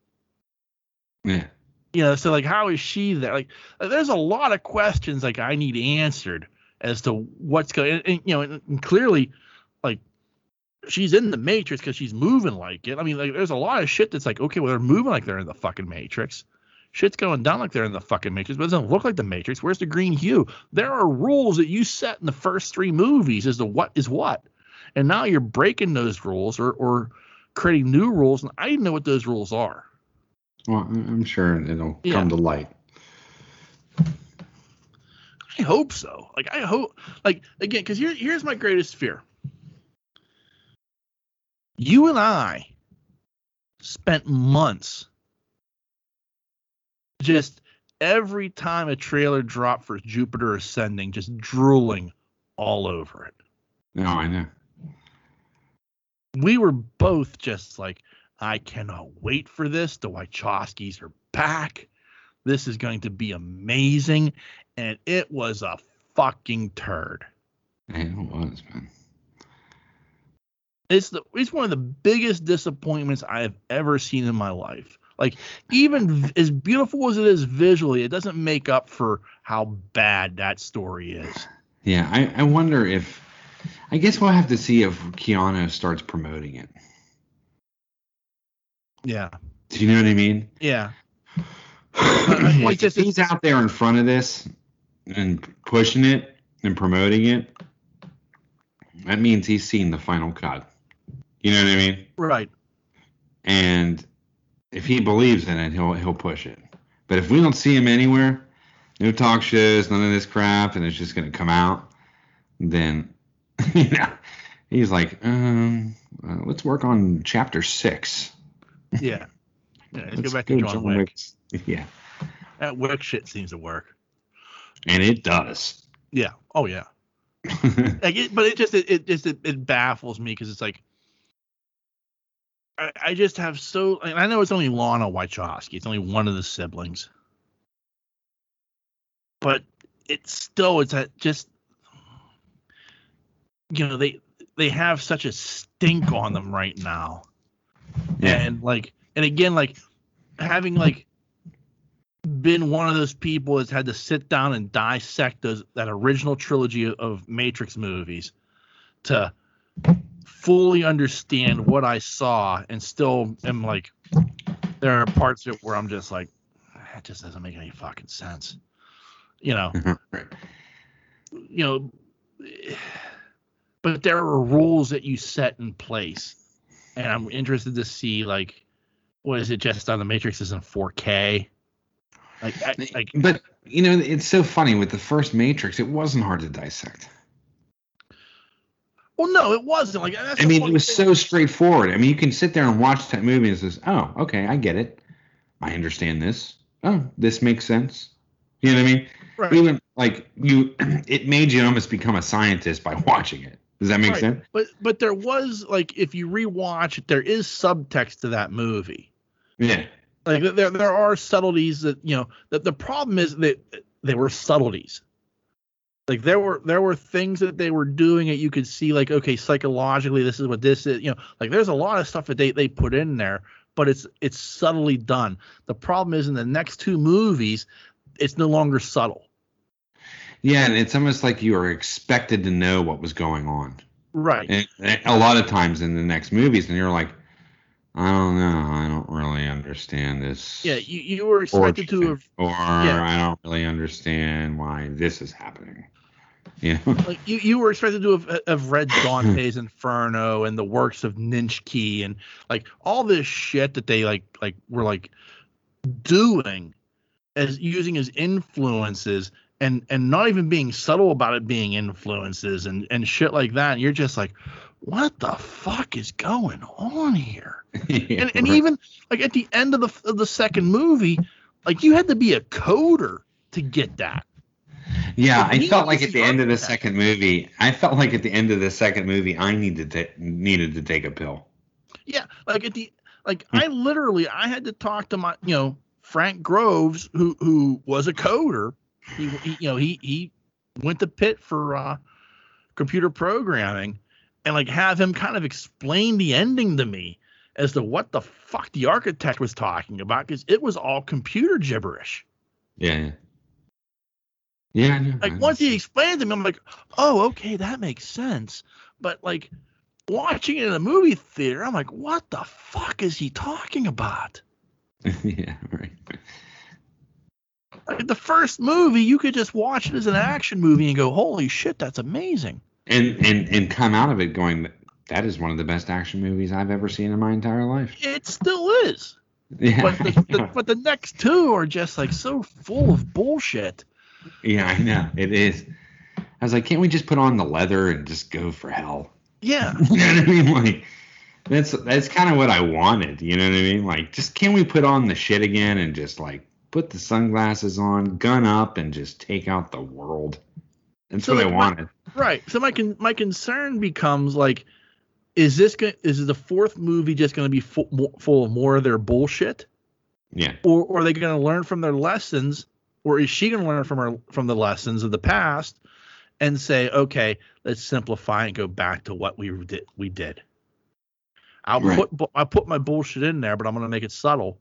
Yeah. You know, so like, how is she there? Like, there's a lot of questions like I need answered as to what's going. And you know, and clearly, like, she's in the Matrix because she's moving like it. I mean, like, there's a lot of shit that's like, okay, well, they're moving like they're in the fucking Matrix. Shit's going down like they're in the fucking Matrix, but it doesn't look like the Matrix. Where's the green hue? There are rules that you set in the first three movies as to what is what, and now you're breaking those rules or creating new rules, and I didn't know what those rules are. Well, I'm sure it'll come to light. I hope so. Like, I hope, like, again, because here's my greatest fear. You and I spent months. Just every time a trailer dropped for Jupiter Ascending, just drooling all over it. No, I know. We were both just like, I cannot wait for this. The Wachowskis are back. This is going to be amazing. And it was a fucking turd. It was, man. It's one of the biggest disappointments I have ever seen in my life. Like, even as beautiful as it is visually, it doesn't make up for how bad that story is. Yeah, I wonder if – I guess we'll have to see if Keanu starts promoting it. Yeah. Do you know what I mean? Yeah. Like, just, if he's out there in front of this and pushing it and promoting it, that means he's seen the final cut. You know what I mean? Right. And – if he believes in it, he'll push it. But if we don't see him anywhere, no talk shows, none of this crap, and it's just going to come out, then, you know, he's like, let's work on Chapter 6. Yeah. Let's go back to John Wick. Yeah. That Wick shit seems to work. And it does. Yeah. Oh, yeah. Like it baffles me because it's like, I just have so – I know it's only Lana Wachowski. It's only one of the siblings. But it's that just – you know, they have such a stink on them right now. Yeah. And, like – and, again, like, having, like, been one of those people that's had to sit down and dissect that original trilogy of Matrix movies to – fully understand what I saw, and still am like, there are parts of it where I'm just like, that just doesn't make any fucking sense, you know. You know, but there are rules that you set in place, and I'm interested to see, like, what is it, just on the Matrix is in 4K, like. But you know, it's so funny with the first Matrix, it wasn't hard to dissect. Well, no, it wasn't. Like, that's it was so straightforward. I mean, you can sit there and watch that movie and says, "Oh, okay, I get it. I understand this. Oh, this makes sense." You know what I mean? Right. Even like it made you almost become a scientist by watching it. Does that make sense? But there was, like, if you rewatch it, there is subtext to that movie. Yeah. Like there are subtleties that, you know, that the problem is that they were subtleties. Like there were things that they were doing that you could see, like, okay, psychologically this is what this is, you know, like there's a lot of stuff that they put in there, but it's subtly done. The problem is in the next two movies, it's no longer subtle. Yeah, and it's almost like you are expected to know what was going on. Right. And a lot of times in the next movies, and you're like, I don't know, I don't really understand this. Yeah, you were expected to have, I don't really understand why this is happening. Yeah. Like you were expected to have read Dante's Inferno and the works of Ninchki and like all this shit that they like were like doing as using as influences and not even being subtle about it being influences and shit like that. And you're just like, what the fuck is going on here? Yeah, and right. Even like at the end of the second movie, like you had to be a coder to get that. Yeah, I felt like at the end of the second movie, I needed to take a pill. Yeah, like at the I had to talk to my, you know, Frank Groves who was a coder. He you know, he went to Pitt for computer programming. And like have him kind of explain the ending to me as to what the fuck the architect was talking about, because it was all computer gibberish. Yeah. I know. Once he explained to me, I'm like, oh, okay, that makes sense. But like watching it in a movie theater, I'm like, what the fuck is he talking about? Yeah, right. Like the first movie, you could just watch it as an action movie and go, holy shit, that's amazing. And come out of it going, that is one of the best action movies I've ever seen in my entire life. It still is. Yeah. But the next two are just like so full of bullshit. Yeah, I know. It is. I was like, can't we just put on the leather and just go for hell? Yeah. You know what I mean? Like, that's kind of what I wanted. You know what I mean? Like, just can we put on the shit again and just like put the sunglasses on, gun up, and just take out the world? That's so what I wanted. Right. So my concern becomes like, is the fourth movie just going to be full of more of their bullshit? Yeah. Or are they going to learn from their lessons? Or is she going to learn from the lessons of the past and say, okay, let's simplify and go back to what we did. I'll put my bullshit in there, but I'm going to make it subtle.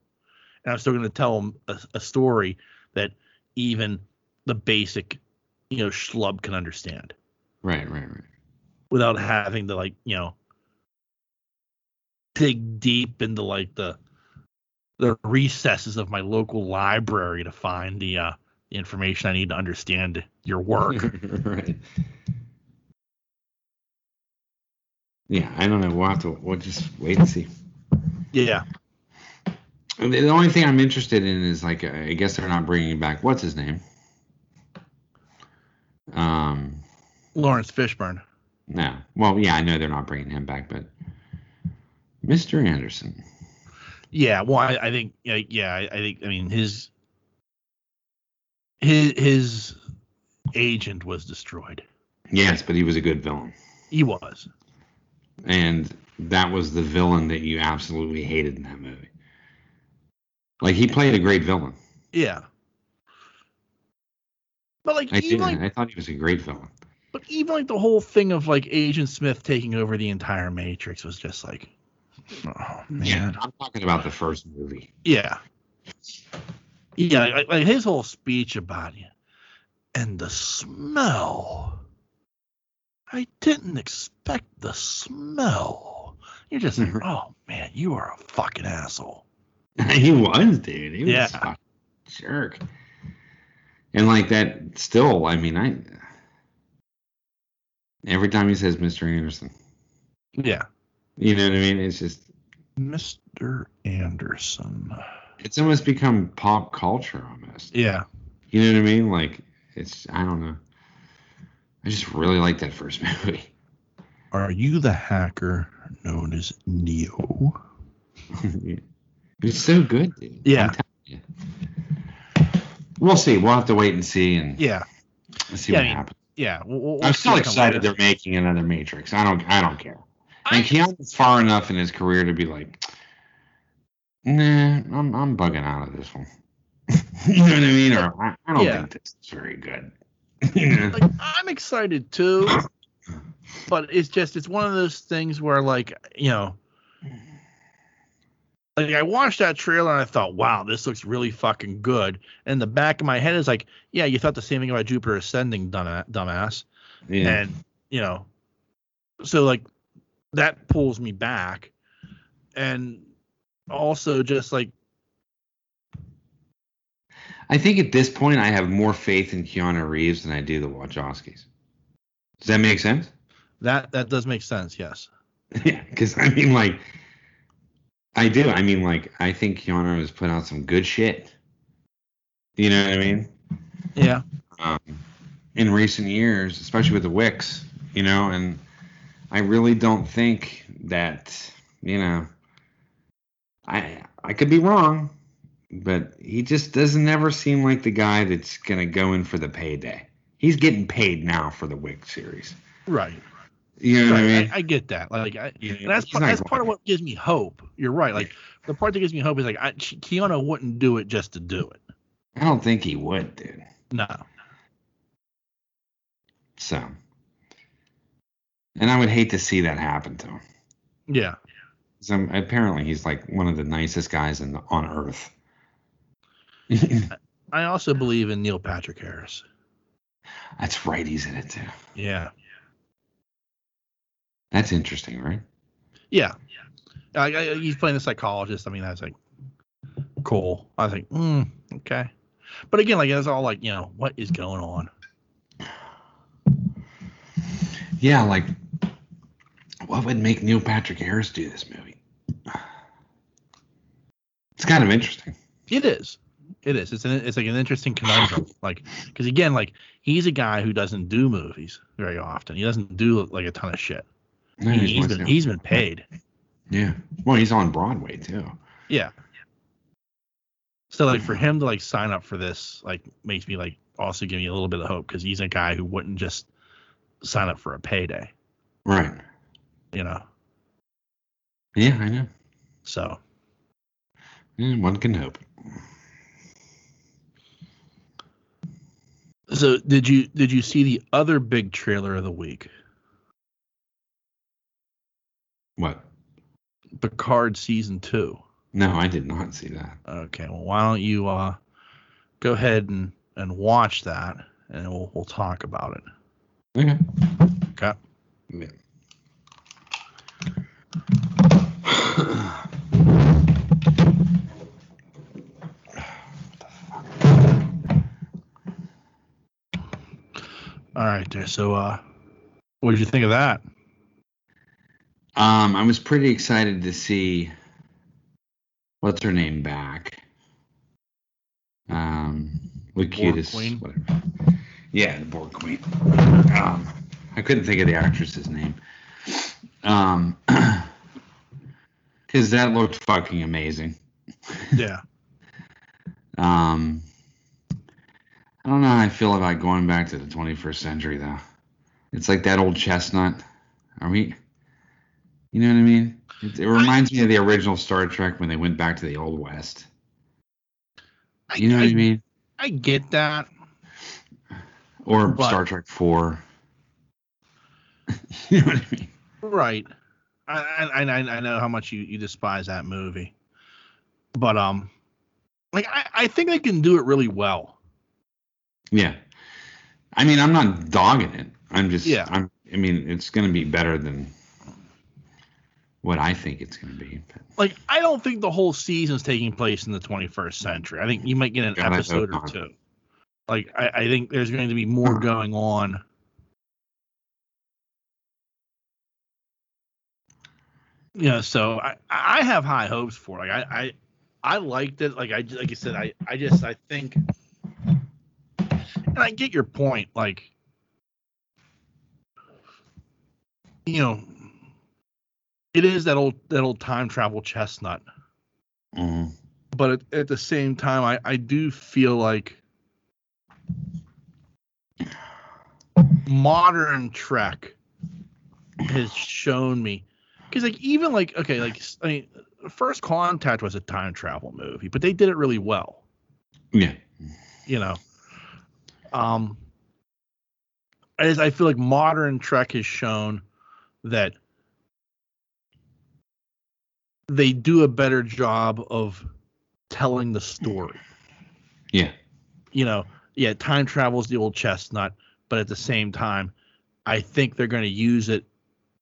And I'm still going to tell them a story that even the basic, schlub can understand. Right. Without having to dig deep into the recesses of my local library to find the information I need to understand your work. Right. Yeah, I don't know. We'll just wait and see. Yeah. The only thing I'm interested in is like, I guess they're not bringing back what's his name? Lawrence Fishburne. No. Well, yeah, I know they're not bringing him back, but Mr. Anderson. Yeah, well, I think his agent was destroyed. Yes, but he was a good villain. He was. And that was the villain that you absolutely hated in that movie. Like, he played a great villain. Yeah. But like, I thought he was a great villain. But even like the whole thing of like Agent Smith taking over the entire Matrix was just like, oh, man. Yeah, I'm talking about the first movie. Yeah, like his whole speech about it and the smell. I didn't expect the smell. You're just like, oh man, you are a fucking asshole. He was, dude. He was a fucking jerk. And like that, still, every time he says Mr. Anderson. Yeah. You know what I mean? It's just Mr. Anderson. It's almost become pop culture almost. Yeah. You know what I mean? Like, it's, I don't know. I just really like that first movie. Are you the hacker known as Neo? Yeah. It's so good, dude. Yeah. I'm telling you. We'll see. We'll have to wait and see. And see what happens. Yeah. We'll I'm still excited they're making another Matrix. I don't care. And Keanu's far enough in his career to be like, nah, I'm bugging out of this one. You know what I mean? Or I don't think this is very good. Like, I'm excited too, but it's one of those things where like I watched that trailer and I thought, wow, this looks really fucking good. And the back of my head is like, yeah, you thought the same thing about Jupiter Ascending, dumbass. Yeah. And so like. That pulls me back. And also just like, I think at this point I have more faith in Keanu Reeves than I do the Wachowskis. Does that make sense? That does make sense, yes. Yeah, because I do. I think Keanu has put out some good shit. You know what I mean? Yeah. In recent years, especially with the Wicks, and I really don't think that, I could be wrong, but he just doesn't ever seem like the guy that's going to go in for the payday. He's getting paid now for the Wick series. Right. You know what I mean? I get that. Like, that's part of what gives me hope. You're right. Like, the part that gives me hope is Keanu wouldn't do it just to do it. I don't think he would, dude. No. So. And I would hate to see that happen to him. Yeah. Apparently he's like one of the nicest guys on Earth. I also believe in Neil Patrick Harris. That's right. He's in it too. Yeah. That's interesting, right? Yeah. He's playing the psychologist. I mean, that's like cool. I was like, okay. But again, like, it's all like, you know, what is going on? Yeah, like, what would make Neil Patrick Harris do this movie? It's kind of interesting. It is. It is. It's like an interesting conundrum. Like, because again, like, he's a guy who doesn't do movies very often. He doesn't do like a ton of shit. No, he's been paid. Yeah. Well, he's on Broadway too. Yeah. So like for him to like sign up for this like makes me like also give me a little bit of hope, because he's a guy who wouldn't just sign up for a payday. Right. You know. Yeah, I know. So. Yeah, one can hope. So did you see the other big trailer of the week? What? Picard season 2. No, I did not see that. Okay, well, why don't you go ahead and watch that, and we'll talk about it. Okay. Okay. Yeah. All right, there. So, what did you think of that? I was pretty excited to see what's her name back. Lucutus, whatever. Yeah, the Borg Queen. I couldn't think of the actress's name. Because that looked fucking amazing. Yeah. I don't know how I feel about going back to the 21st century, though. It's like that old chestnut. Are we... You know what I mean? It reminds me of the original Star Trek when they went back to the Old West. You know what I mean? I get that. Or Star Trek 4. You know what I mean? Right. I know how much you despise that movie. But, like, I think they can do it really well. Yeah. I mean, I'm not dogging it. I'm just, yeah. I mean, it's going to be better than what I think it's going to be. Like, I don't think the whole season's taking place in the 21st century. I think you might get an episode or two. Like, I think there's going to be more going on. You know, so I have high hopes for it. Like, I liked it. Like I said, I think... And I get your point, like, you know, it is that old time travel chestnut. Mm-hmm. But at the same time, I do feel like modern Trek has shown me, because like even like okay, like I mean, First Contact was a time travel movie, but they did it really well. Yeah, you know. As I feel like modern Trek has shown that they do a better job of telling the story. Yeah. You know, yeah, time travel is the old chestnut, but at the same time, I think they're going to use it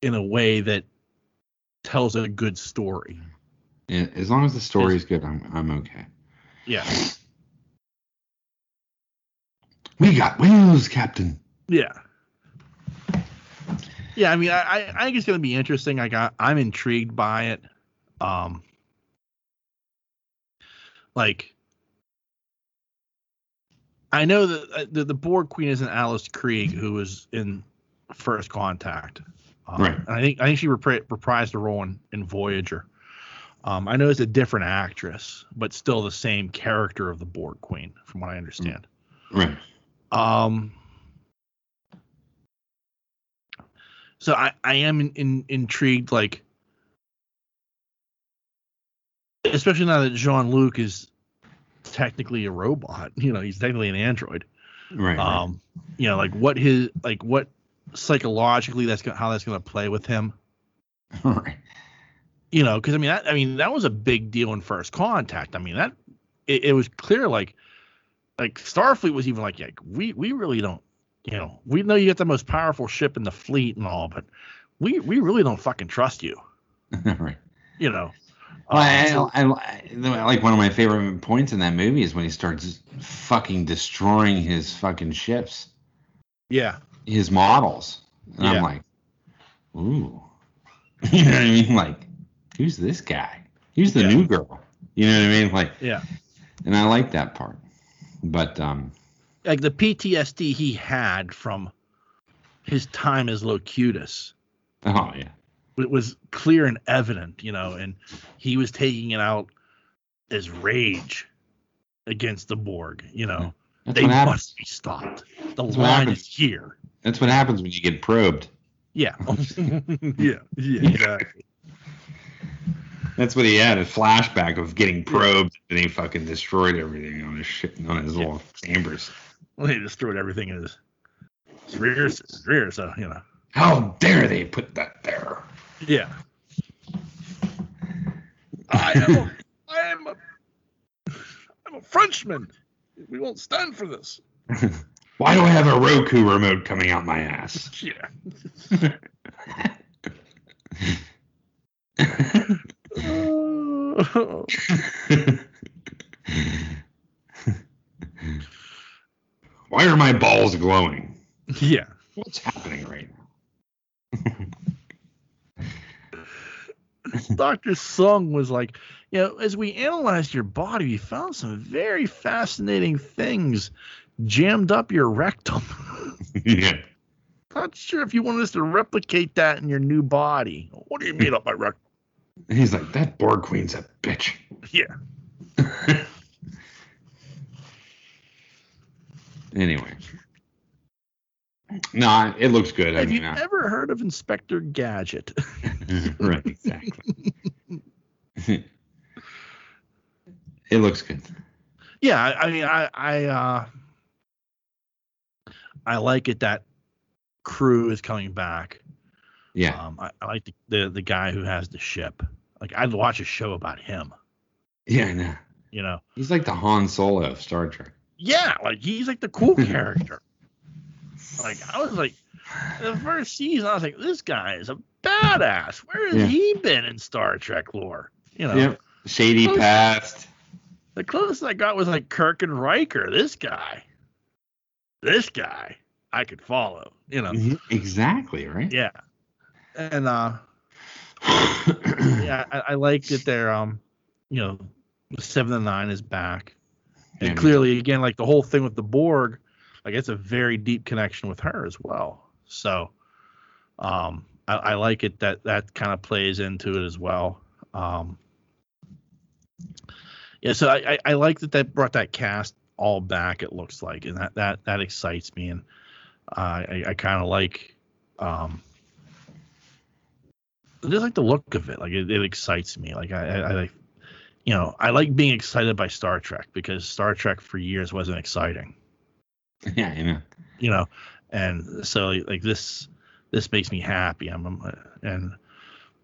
in a way that tells a good story. Yeah, as long as the story is good, I'm okay. Yeah. We got wheels, Captain. Yeah. Yeah, I mean, I think it's going to be interesting. Like, I'm intrigued by it. Like, I know that the Borg Queen isn't Alice Krieg, who was in First Contact. Right. And I think she reprised the role in Voyager. I know it's a different actress, but still the same character of the Borg Queen, from what I understand. Right. So I am intrigued, like, especially now that Jean-Luc is technically a robot. You know, he's technically an android. Right. Right. You know, like what psychologically how that's gonna play with him. Right. You know, because I mean that was a big deal in First Contact. I mean that it was clear like Starfleet was even like, yeah, we really don't, you know, we know you got the most powerful ship in the fleet and all, but we really don't fucking trust you. Right. You know. Well, I like one of my favorite points in that movie is when he starts fucking destroying his fucking ships. Yeah. His models. And yeah. I'm like, ooh. You know what I mean? Like, who's this guy? Who's the new girl? You know what I mean? Like, yeah. And I like that part. But like the PTSD he had from his time as Locutus. Oh yeah. It was clear and evident, you know, and he was taking it out as rage against the Borg, you know. That's they must be stopped. The line is here. That's what happens when you get probed. Yeah. Yeah. Yeah, exactly. That's what he had, a flashback of getting probed, and he fucking destroyed everything on his shit, on his little chambers. Well, he destroyed everything in his rear, so, you know. How dare they put that there? Yeah. I'm a Frenchman. We won't stand for this. Why do I have a Roku remote coming out my ass? Yeah. Why are my balls glowing? Yeah. What's happening right now? Dr. Sung was like, you know, as we analyzed your body, we found some very fascinating things jammed up your rectum. Yeah. Not sure if you wanted us to replicate that in your new body. What do you mean up my rectum? He's like, that Borg Queen's a bitch. Yeah. Anyway. No, it looks good. Have you ever heard of Inspector Gadget? Right, exactly. It looks good. Yeah, I mean, I like it that crew is coming back. Yeah. I like the guy who has the ship. Like, I'd watch a show about him. Yeah, I know. You know? He's like the Han Solo of Star Trek. Yeah, like, he's like the cool character. Like, I was like, the first season, I was like, this guy is a badass. Where has he been in Star Trek lore? You know? Yep. Shady past. The closest I got was like Kirk and Riker. This guy, I could follow, you know? Exactly, right? Yeah. And, yeah, I like that they're, you know, 7 and 9 is back. And clearly, again, like the whole thing with the Borg, like it's a very deep connection with her as well. So I like it that kind of plays into it as well. Yeah, so I like that brought that cast all back, it looks like. And that excites me. And I kind of like I just like the look of it. Like it excites me. Like I like, you know, I like being excited by Star Trek because Star Trek for years wasn't exciting. Yeah, you know. You know, and so like this makes me happy. And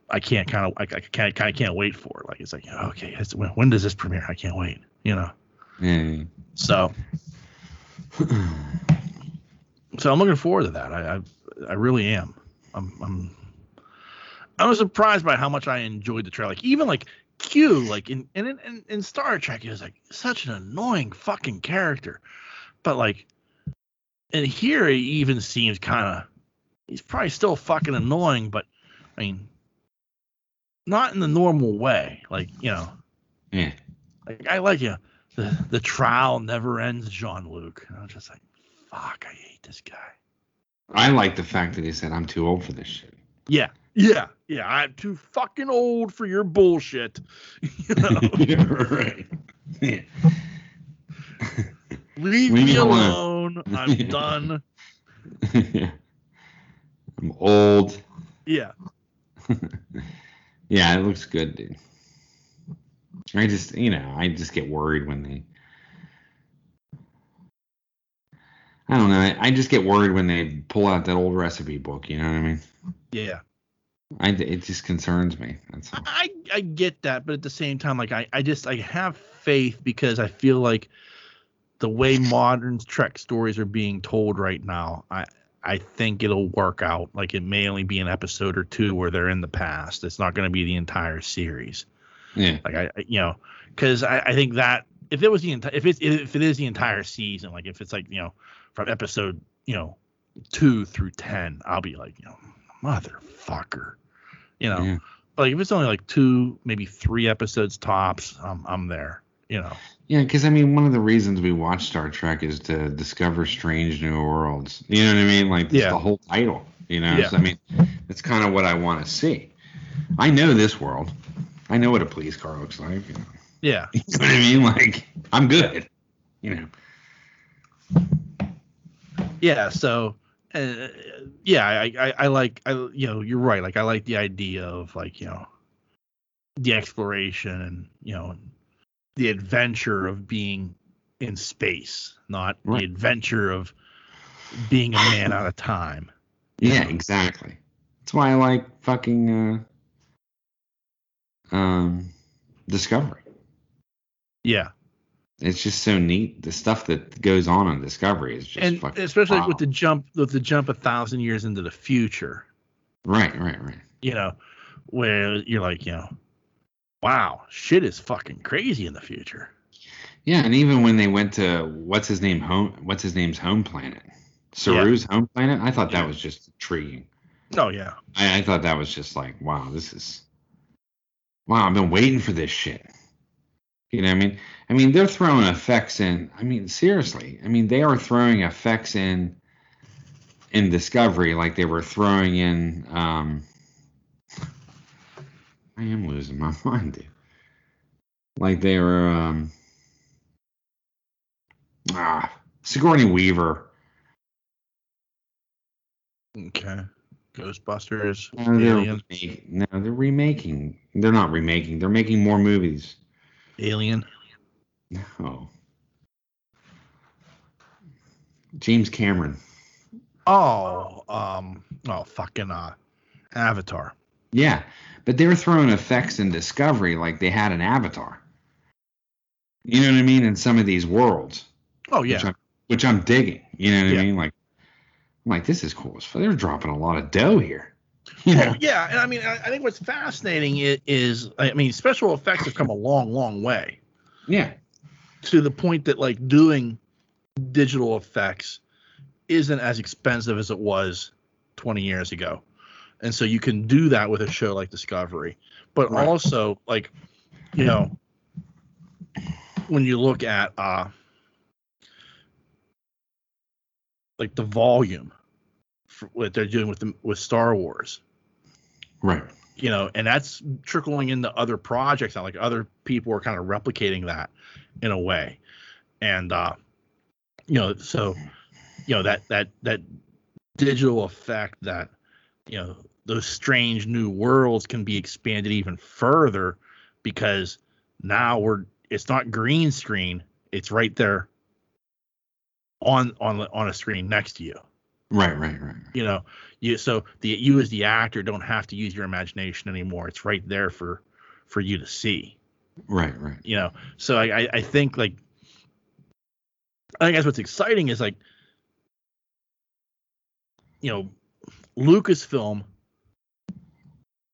I can't kind of can't wait for it. Like it's like, okay, when does this premiere? I can't wait. You know. Yeah. So I'm looking forward to that. I really am. I was surprised by how much I enjoyed the trailer. Like even like Q, like in Star Trek, he was like such an annoying fucking character. But like, and here he even seems kind of, he's probably still fucking annoying, but I mean, not in the normal way. Like, you know, like I like, you know, the trial never ends, Jean-Luc. And I was just like, fuck, I hate this guy. I like the fact that he said, I'm too old for this shit. Yeah. Yeah. Yeah. I'm too fucking old for your bullshit. You know? Yeah, right. Yeah. Leave me alone. I'm done. Yeah. I'm old. Yeah. Yeah, it looks good, dude. I just get worried when they. I don't know. I just get worried when they pull out that old recipe book. You know what I mean? Yeah. It just concerns me. That's all. I get that, but at the same time, like I have faith because I feel like the way modern Trek stories are being told right now, I think it'll work out. Like, it may only be an episode or two where they're in the past. It's not going to be the entire series. Yeah. Like I think that if it was if it is the entire season, like if it's like, you know, from episode, you know, 2 through 10, I'll be like, you know, motherfucker, you know. Yeah. But like if it's only like 2, maybe 3 episodes tops, I'm there, you know. Yeah, because I mean, one of the reasons we watch Star Trek is to discover strange new worlds. You know what I mean? Like, that's the whole title. You know, yeah. So, I mean, that's kind of what I want to see. I know this world. I know what a police car looks like. You know? Yeah, you know what I mean? Like, I'm good. Yeah. You know. Yeah. So. Yeah, I you're right. Like, I like the idea of, like, you know, the exploration and, you know, the adventure of being in space, not the adventure of being a man out of time. Yeah, know? Exactly. That's why I like fucking Discovery. Yeah. It's just so neat. The stuff that goes on Discovery is just fucking especially wild. With the jump, 1,000 years into the future. Right. You know, where you're like, you know, wow, shit is fucking crazy in the future. Yeah, and even when they went to what's his name's home planet, Saru's home planet, I thought that was just intriguing. Oh yeah, I thought that was just like, wow, I've been waiting for this shit. You know what I mean? I mean, they're throwing effects in. I mean, seriously. I mean, they are throwing effects in Discovery like they were throwing in. I am losing my mind, dude. Like they were. Sigourney Weaver. Okay. Ghostbusters. No, they're remaking. They're not remaking. They're making more movies. Alien? No. James Cameron. Oh, fucking Avatar. Yeah, but they were throwing effects in Discovery like they had an Avatar. You know what I mean? In some of these worlds. Oh, yeah. Which I'm digging. You know what I mean? Like, I'm like, this is cool. They're dropping a lot of dough here. Yeah. Oh, yeah, and I mean, I think what's fascinating is, I mean, special effects have come a long, long way. Yeah. To the point that, like, doing digital effects isn't as expensive as it was 20 years ago. And so you can do that with a show like Discovery. But also, like, you know, when you look at, like, the volume. What they're doing with Star Wars, right? You know, and that's trickling into other projects now. Like, other people are kind of replicating that in a way, and you know, so you know that digital effect that, you know, those strange new worlds can be expanded even further because now it's not green screen; it's right there on a screen next to you. Right. You know, so you as the actor don't have to use your imagination anymore. It's right there for you to see. Right. You know, so I think, like, I guess what's exciting is, like, you know, Lucasfilm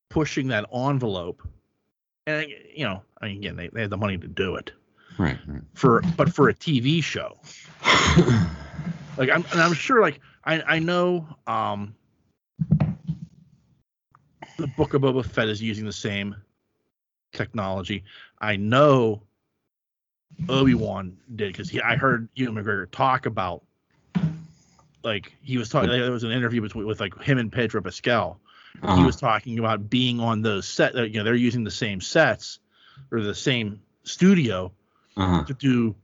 pushing that envelope, and, you know, I mean, again, they had the money to do it. Right. But for a TV show, like I'm sure, like. I know the Book of Boba Fett is using the same technology. I know Obi-Wan did because I heard Ewan McGregor talk about, like, he was talking. There was an interview with like him and Pedro Pascal. Uh-huh. He was talking about being on those sets. You know, they're using the same sets or the same studio to do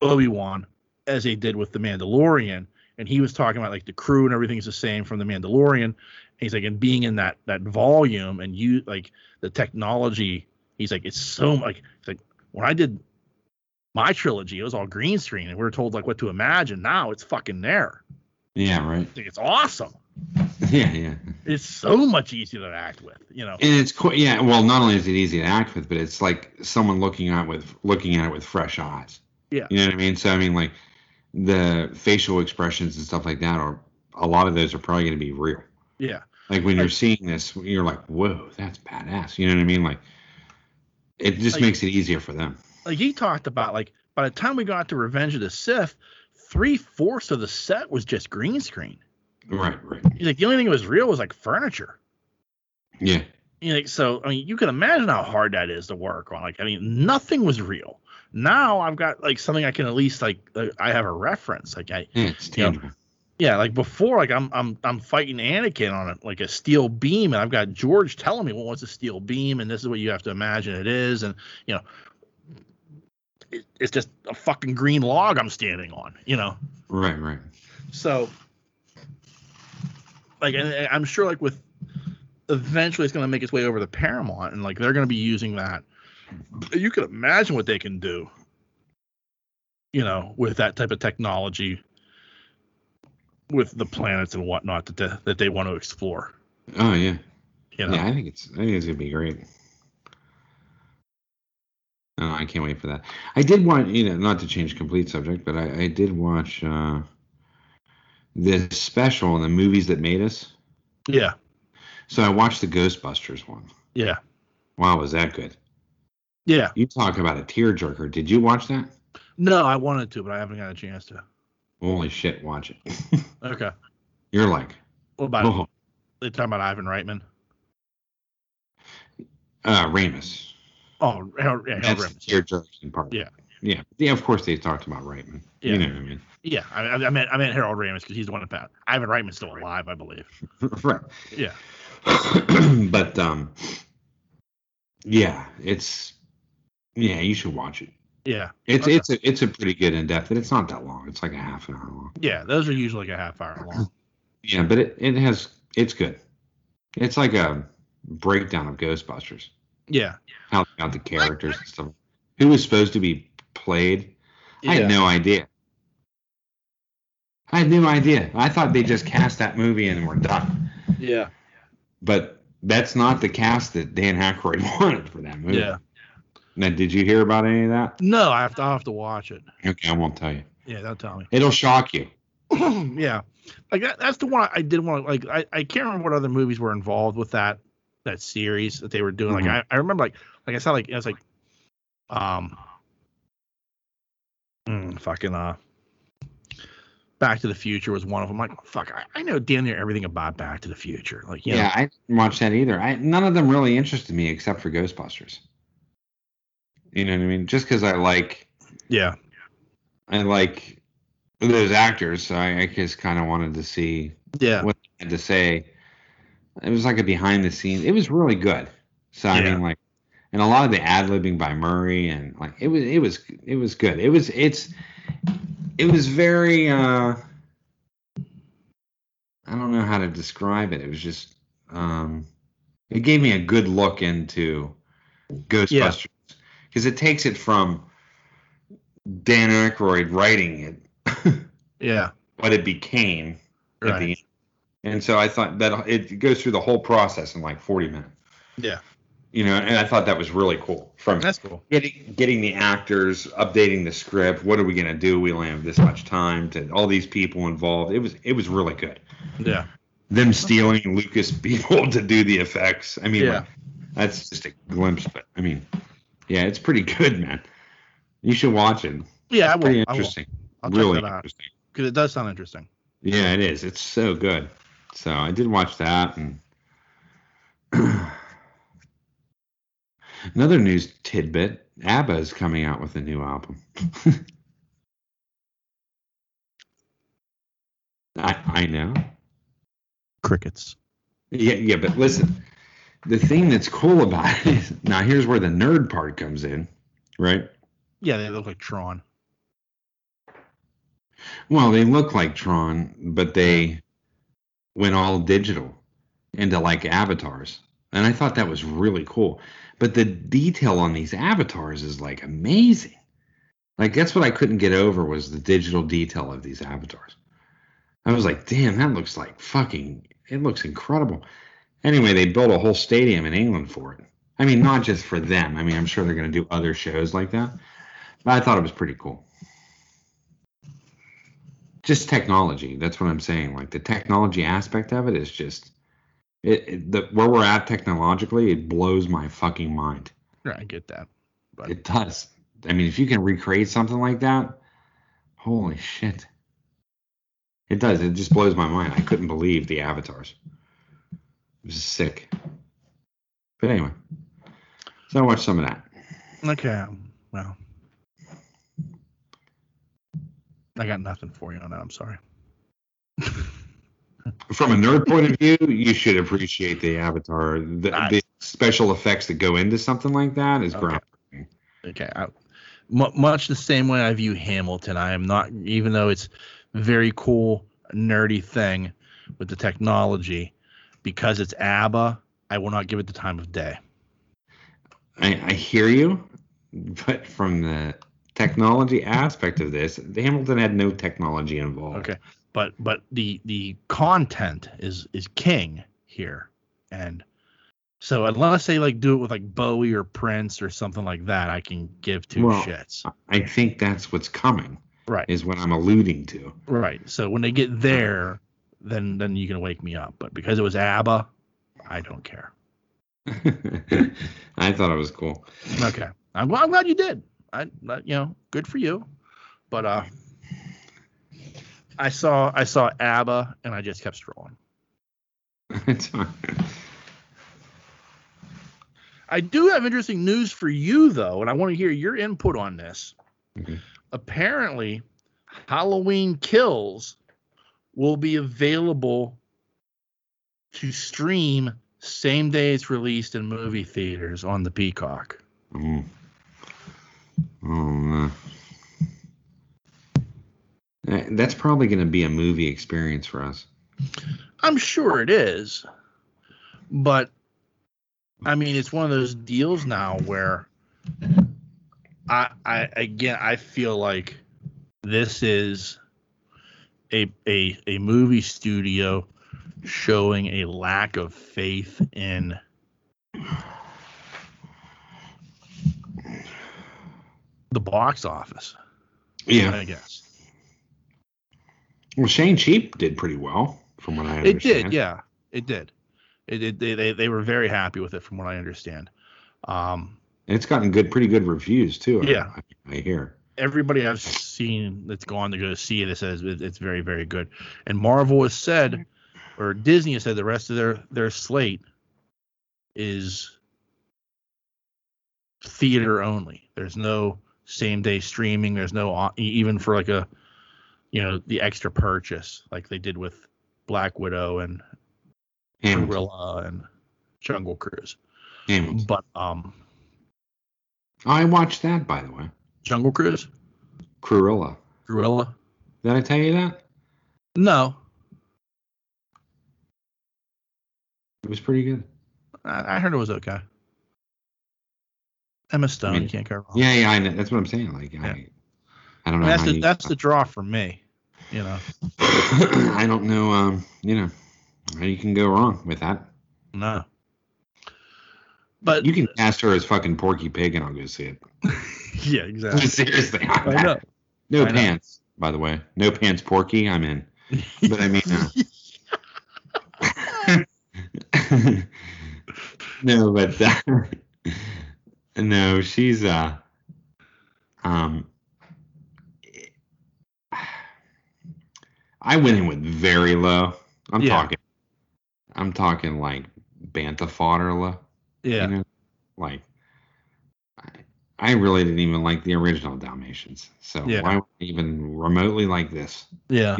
Obi-Wan as they did with The Mandalorian. And he was talking about, like, the crew and everything's the same from The Mandalorian. And he's like, and being in that volume and you like the technology, he's like, it's so like, it's like when I did my trilogy, it was all green screen and we were told, like, what to imagine. Now it's fucking there. Yeah, right. It's awesome. Yeah, yeah. It's so much easier to act with, you know. And it's quite, yeah. Well, not only is it easy to act with, but it's like someone looking at it with fresh eyes. Yeah. You know what I mean? So I mean, like the facial expressions and stuff like that are a lot of those are probably going to be real. Yeah. Like when you're seeing this, you're like, whoa, that's badass. You know what I mean? Like it just makes it easier for them. Like he talked about, like by the time we got to Revenge of the Sith, 3/4 of the set was just green screen. Right. He's like, the only thing that was real was like furniture. Yeah. You know, like, so I mean, you can imagine how hard that is to work on. Like, I mean, nothing was real. Now I've got like something I can at least like I have a reference. Like it's tangible. Know, yeah, like before, like I'm fighting Anakin on a steel beam, and I've got George telling me, well, what's a steel beam, and this is what you have to imagine it is, and you know, it's just a fucking green log I'm standing on, you know. Right. So. Like, and I'm sure, like, with eventually it's going to make its way over to Paramount, and like they're going to be using that. You could imagine what they can do, you know, with that type of technology, with the planets and whatnot that they want to explore. Oh yeah, you know? Yeah. I think it's going to be great. No, I can't wait for that. I did want, you know, not to change complete subject, but I did watch. This special in the movies that made us. Yeah. So I watched the Ghostbusters one. Yeah. Wow, was that good? Yeah. You talk about a tearjerker. Did you watch that? No, I wanted to, but I haven't got a chance to. Holy shit, watch it. Okay. You're like. What about? Oh. They're talking about Ivan Reitman. Ramis. Oh, yeah. That's Ramis. The tearjerking part. Yeah. Yeah, yeah. Of course, they talked about Reitman. Yeah. You know what I mean? Yeah, I meant Harold Ramis because he's the one that passed. Ivan Reitman's still alive, I believe. Right. Yeah. But yeah, you should watch it. Yeah. It's a pretty good in depth, and it's not that long. It's like a half an hour long. Yeah, those are usually like a half hour long. Yeah, but it's good. It's like a breakdown of Ghostbusters. Yeah. How they got the characters and stuff. Who was supposed to be played? Yeah. I had no idea. I thought they just cast that movie and we're done. Yeah. But that's not the cast that Dan Aykroyd wanted for that movie. Yeah. Now, did you hear about any of that? No, I'll have to watch it. Okay, I won't tell you. Yeah, don't tell me. It'll shock you. Yeah. Like that's the one I did want to, like, I can't remember what other movies were involved with that series that they were doing. Mm-hmm. Like I remember like I saw, like, I was like, fucking Back to the Future was one of them. Like, fuck, I know damn near everything about Back to the Future. Like, you know. I didn't watch that either. None of them really interested me except for Ghostbusters. You know what I mean? Just because I like those actors, so I just kind of wanted to see what they had to say. It was like a behind the scenes. It was really good. So I mean, like. And a lot of the ad-libbing by Murray, and like it was good. It was very I don't know how to describe it. It was just it gave me a good look into Ghostbusters because it takes it from Dan Aykroyd writing it, what it became at the end. And so I thought that it goes through the whole process in like 40 minutes. Yeah. You know, and I thought that was really cool. From that's cool. Getting the actors, updating the script. What are we gonna do? We only have this much time. To all these people involved, it was really good. Yeah. Them stealing Lucas people to do the effects. I mean, like, that's just a glimpse, but I mean, yeah, it's pretty good, man. You should watch it. Yeah, it's pretty interesting. I will. I'll really check that out. Interesting. Because it does sound interesting. Yeah, it is. It's so good. So I did watch that and. Another news tidbit, ABBA is coming out with a new album. I know. Crickets. Yeah, but listen, the thing that's cool about it is, now here's where the nerd part comes in, right? Yeah, they look like Tron. Well, they look like Tron, but they went all digital into like avatars. And I thought that was really cool. But the detail on these avatars is like amazing. Like that's what I couldn't get over was the digital detail of these avatars. I was like, damn, that looks like fucking It looks incredible. Anyway, they built a whole stadium in England for it. I mean, not just for them. I mean, I'm sure they're going to do other shows like that. But I thought it was pretty cool. Just technology. That's what I'm saying. Like, the technology aspect of it is just... where we're at technologically, it blows my fucking mind. Yeah, I get that. But it does. I mean, if you can recreate something like that, holy shit. It does. It just blows my mind. I couldn't believe the avatars. It was sick. But anyway. So I watched some of that. Okay. Well. I got nothing for you on that. I'm sorry. From a nerd point of view, you should appreciate the Avatar. The special effects that go into something like that is groundbreaking. Okay. Much the same way I view Hamilton. I am not, even though it's a very cool, nerdy thing with the technology, because it's ABBA, I will not give it the time of day. I hear you, but from the technology aspect of this, Hamilton had no technology involved. Okay. But the content is king here, and so unless they like do it with like Bowie or Prince or something like that, I can give two shits. I think that's what's coming. Right, is what I'm alluding to. Right. So when they get there, then you can wake me up. But because it was ABBA, I don't care. I thought it was cool. Okay, I'm glad you did. Good for you. But I saw ABBA, and I just kept strolling. I do have interesting news for you, though, and I want to hear your input on this. Mm-hmm. Apparently, Halloween Kills will be available to stream same day it's released in movie theaters on the Peacock. Mm. That's probably going to be a movie experience for us. I'm sure it is. But, I mean, it's one of those deals now where I feel like this is a movie studio showing a lack of faith in the box office. Yeah. I guess. Well, Shang-Chi did pretty well, from what I understand. It did, yeah. It did. They were very happy with it, from what I understand. It's gotten pretty good reviews, too. Yeah. I hear. Everybody I've seen that's gone to go see it says it's very, very good. And Marvel has said, or Disney has said, the rest of their slate is theater only. There's no same-day streaming. There's no, even for like a... the extra purchase, like they did with Black Widow and Cruella and Jungle Cruise. Hamilton. But I watched that, by the way. Jungle Cruise? Cruella. Did I tell you that? No. It was pretty good. I heard it was okay. Emma Stone, you can't go wrong. Yeah, I know. That's what I'm saying. Like, yeah. I don't know. That's the draw for me, I don't know, how you can go wrong with that. No. But you can cast her as fucking Porky Pig, and I'll go see it. Yeah, exactly. Seriously, I know. No pants, by the way. No pants, Porky. I'm in. But I mean, no, but no, she's I went in with very low. I'm talking like Banta fodder low. Yeah. Like I really didn't even like the original Dalmatians. So why would I even remotely like this? Yeah.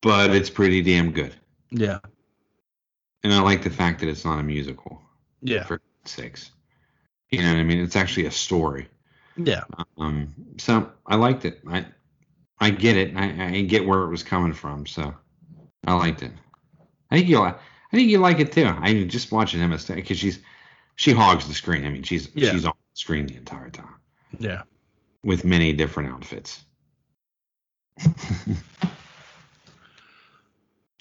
But it's pretty damn good. Yeah. And I like the fact that it's not a musical. Yeah. For six. You know what I mean? It's actually a story. Yeah. So I liked it. I get it. I get where it was coming from. So I liked it. I think you like it too. I just watching Emma Stone because she hogs the screen. I mean, she's on the screen the entire time. Yeah. With many different outfits.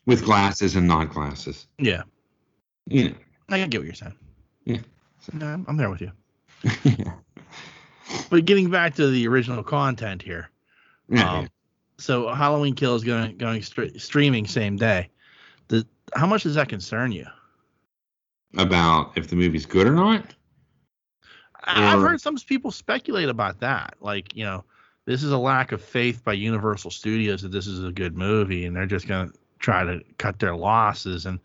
With glasses and not glasses. Yeah. Yeah. I get what you're saying. Yeah. No, I'm there with you. Yeah. But getting back to the original content here. Yeah. So Halloween Kills going streaming same day. How much does that concern you? About if the movie's good or not? I've heard some people speculate about that. Like, you know, this is a lack of faith by Universal Studios that this is a good movie, and they're just going to try to cut their losses and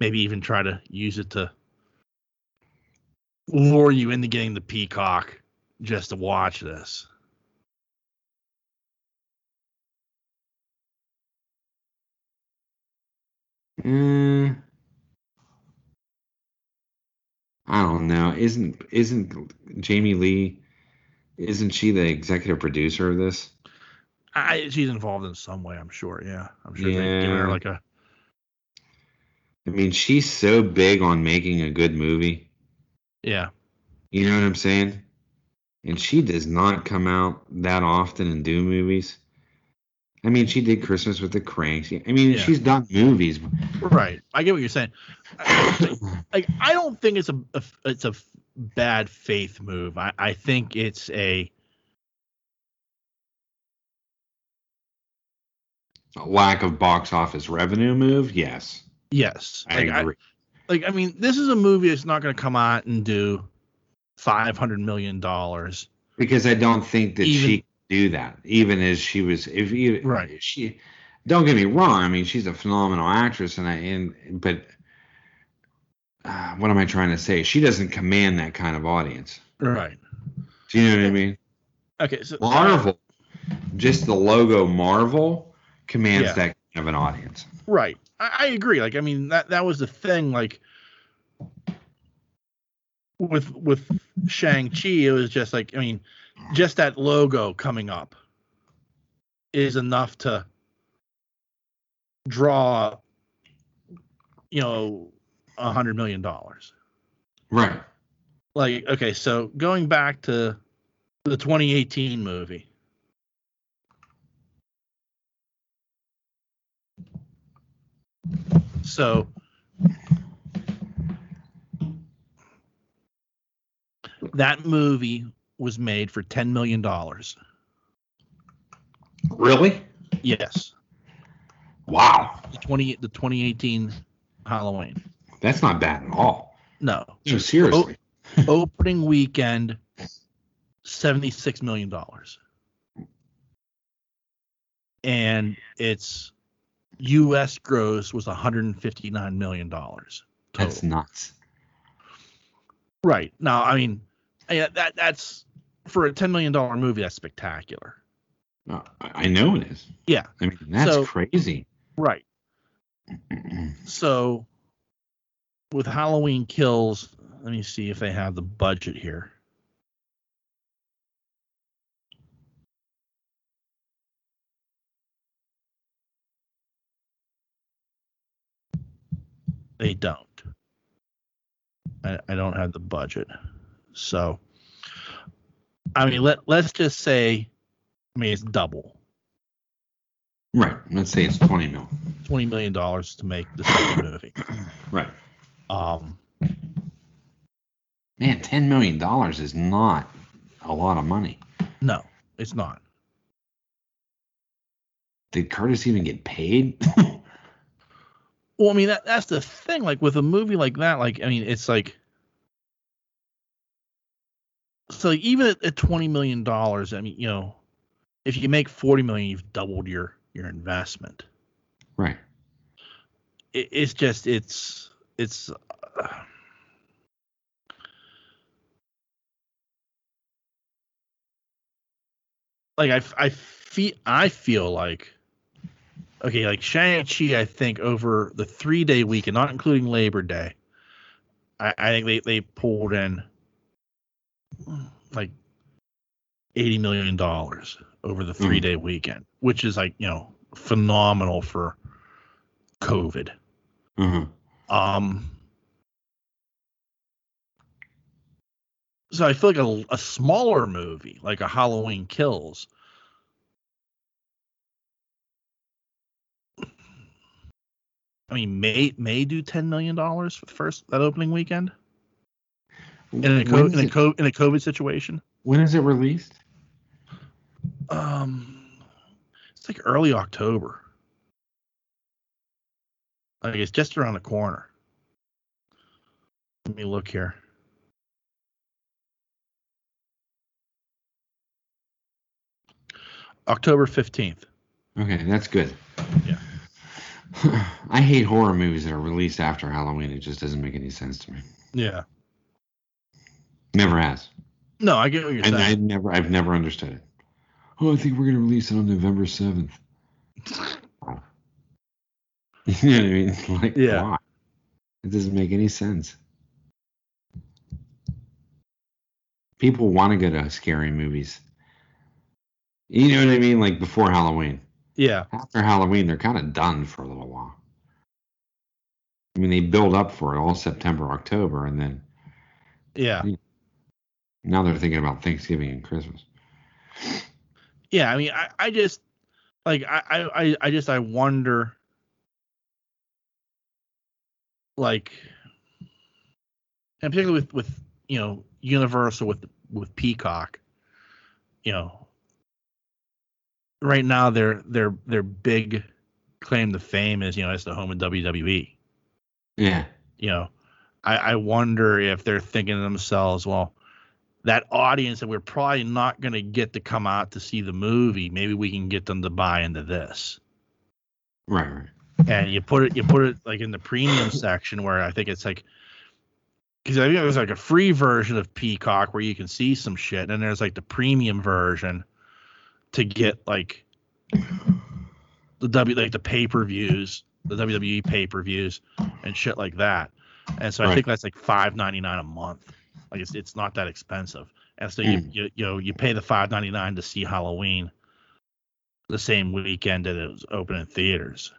maybe even try to use it to lure you into getting the Peacock just to watch this. I don't know. Isn't Jamie Lee? Isn't she the executive producer of this? She's involved in some way, I'm sure. Yeah, I'm sure they give her like a. I mean, she's so big on making a good movie. Yeah. You know what I'm saying? And she does not come out that often and do movies. I mean, she did Christmas with the Cranks. I mean, she's done movies. Right. I get what you're saying. Like, I don't think it's a bad faith move. I think it's a lack of box office revenue move. Yes. Yes. I agree. I mean, this is a movie that's not going to come out and do $500 million. Because I don't think that she do that, even as she was, if you right, she, don't get me wrong, I mean, she's a phenomenal actress, but what am I trying to say? She doesn't command that kind of audience, right? Do you know what I mean? Okay, so Marvel, just the logo Marvel commands that kind of an audience, right? I agree. Like, I mean, that was the thing, like with Shang-Chi, it was just like, I mean, just that logo coming up is enough to draw, you know, $100 million. Right. Like, okay, so going back to the 2018 movie. So that movie was made for $10 million. Really? Yes. Wow. The 2018 Halloween. That's not bad at all. No. So seriously. Opening weekend, $76 million. And its U.S. gross was $159 million. Total. That's nuts. Right. Now, I mean, that's... For a $10 million movie, that's spectacular. I know it is. Yeah. I mean, that's crazy. Right. So, with Halloween Kills, let me see if they have the budget here. They don't. I don't have the budget. So... I mean, let's just say, I mean, it's double. Right. Let's say it's $20 million to make the second movie. Right. Man, $10 million is not a lot of money. No, it's not. Did Curtis even get paid? Well, I mean, that's the thing. Like, with a movie like that, like, I mean, it's like, so even at $20 million, I mean, you know, if you make $40 million, you've doubled your investment. Right. It's just, it's. Like, I feel like, okay, like Shang-Chi, I think over the 3-day weekend, not including Labor Day, I think they pulled in like $80 million over the 3-day weekend, which is like, you know, phenomenal for COVID. Mm-hmm. So I feel like a smaller movie, like a Halloween Kills, I mean, may do $10 million for the first that opening weekend in a COVID situation. When is it released? It's like early October. Like it's just around the corner. Let me look here. October 15th. Okay, that's good. Yeah. I hate horror movies that are released after Halloween. It just doesn't make any sense to me. Yeah. Never has. No, I get what you're saying. I've never understood it. Oh, I think we're going to release it on November 7th. You know what I mean? Like, yeah. Why? It doesn't make any sense. People want to go to scary movies. You know what I mean? Like before Halloween. Yeah. After Halloween, they're kind of done for a little while. I mean, they build up for it all September, October, and then. Yeah. You know, now they're thinking about Thanksgiving and Christmas. Yeah, I mean, I wonder. Like, and particularly with you know Universal with Peacock, you know, right now their big claim to fame is you know it's the home of WWE. Yeah. You know, I wonder if they're thinking to themselves, well, that audience that we're probably not going to get to come out to see the movie, maybe we can get them to buy into this. Right. And you put it like in the premium section where I think it's like, because I think there's like a free version of Peacock where you can see some shit, and then there's like the premium version to get like the pay-per-views, the WWE pay-per-views and shit like that. And so I think that's like $5.99 a month. Like it's not that expensive. And so you pay the $5.99 to see Halloween the same weekend that it was open in theaters.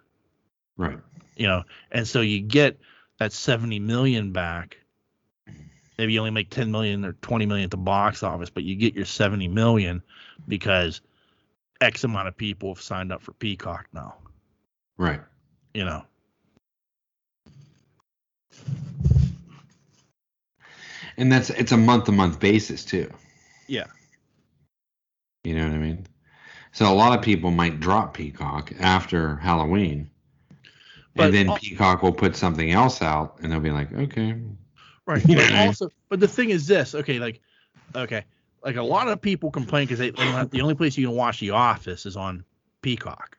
Right. You know, and so you get that $70 million back. Maybe you only make $10 million or $20 million at the box office, but you get your $70 million because X amount of people have signed up for Peacock now. Right. You know. And it's a month-to-month basis too. Yeah. You know what I mean? So a lot of people might drop Peacock after Halloween. But and then Peacock will put something else out, and they'll be like, okay. Right. But also, the thing is this. Okay, a lot of people complain because the only place you can watch The Office is on Peacock.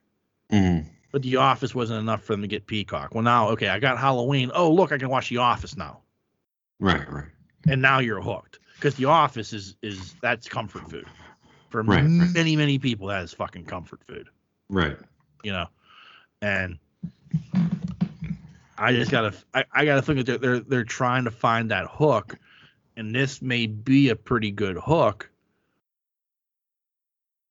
Mm-hmm. But The Office wasn't enough for them to get Peacock. Well, now, okay, I got Halloween. Oh, look, I can watch The Office now. Right. And now you're hooked because The Office is that's comfort food for many people. That is fucking comfort food. Right. You know, and I just gotta think that they're trying to find that hook, and this may be a pretty good hook.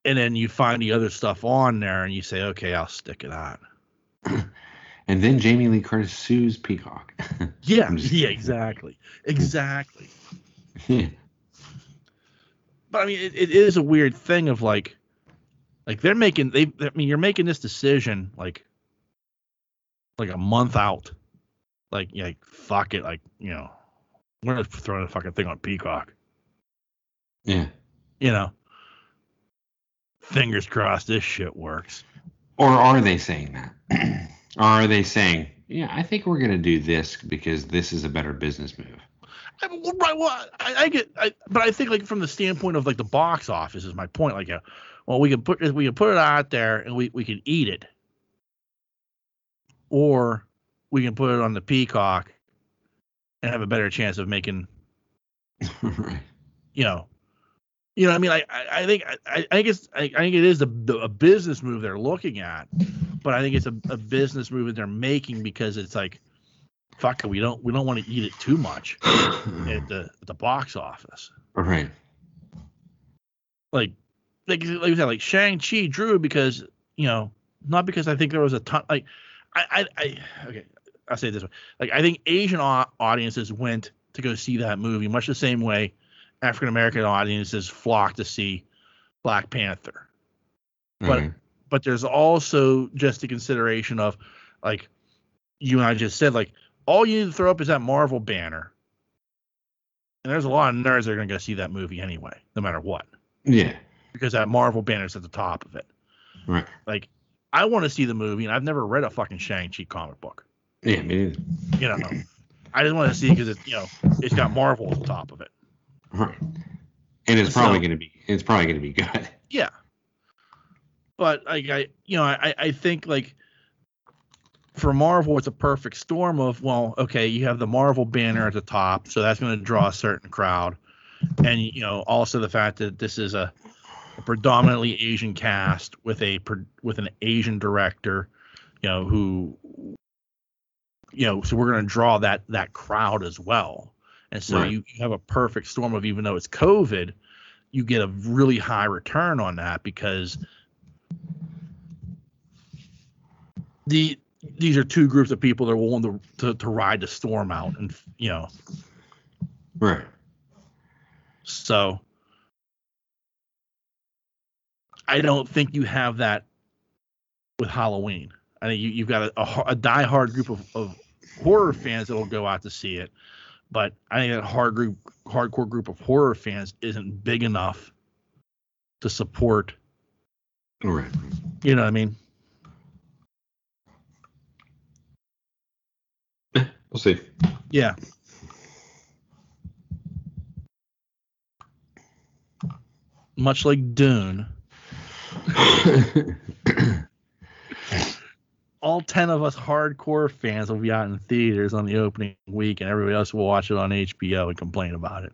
And then you find the other stuff on there, and you say, okay, I'll stick it on. And then Jamie Lee Curtis sues Peacock. Yeah, exactly. Yeah. But I mean, it is a weird thing of like they're making you're making this decision like a month out, like fuck it, like you know, we're gonna throw the fucking thing on Peacock. Yeah. You know, fingers crossed this shit works. Or are they saying that? Or are they saying, yeah, I think we're going to do this because this is a better business move? Right. Well, but I think like from the standpoint of like the box office is my point. Like, well, we can put it out there and we can eat it, or we can put it on the Peacock and have a better chance of making, right. You know what I mean? I think it is a business move they're looking at. But I think it's a business move that they're making because it's like, fuck it, we don't want to eat it too much at the box office. Right. Like we said, like Shang-Chi drew because you know not because I think there was a ton like okay I'll say it this way, like I think Asian audiences went to go see that movie much the same way African American audiences flocked to see Black Panther, but. Mm-hmm. But there's also just the consideration of, like, you and I just said, like, all you need to throw up is that Marvel banner. And there's a lot of nerds that are going to go see that movie anyway, no matter what. Yeah. Because that Marvel banner's at the top of it. Right. Like, I want to see the movie, and I've never read a fucking Shang-Chi comic book. Yeah, me neither. You know, I just want to see because it's, you know, it's got Marvel at the top of it. Right. And it's probably going to be, it's probably going to be good. Yeah. But like I think like for Marvel, it's a perfect storm of, well, okay, you have the Marvel banner at the top, so that's going to draw a certain crowd, and you know also the fact that this is a predominantly Asian cast with an Asian director, you know, who, you know, so we're going to draw that crowd as well, and so right. you have a perfect storm of, even though it's COVID, you get a really high return on that because these are two groups of people that are willing to ride the storm out, and you know, right. So I don't think you have that with Halloween. I think you've got a diehard group of horror fans that'll go out to see it, but I think that hardcore group of horror fans isn't big enough to support. Right. You know what I mean? We'll see. Yeah. Much like Dune. All 10 of us hardcore fans will be out in theaters on the opening week, and everybody else will watch it on HBO and complain about it.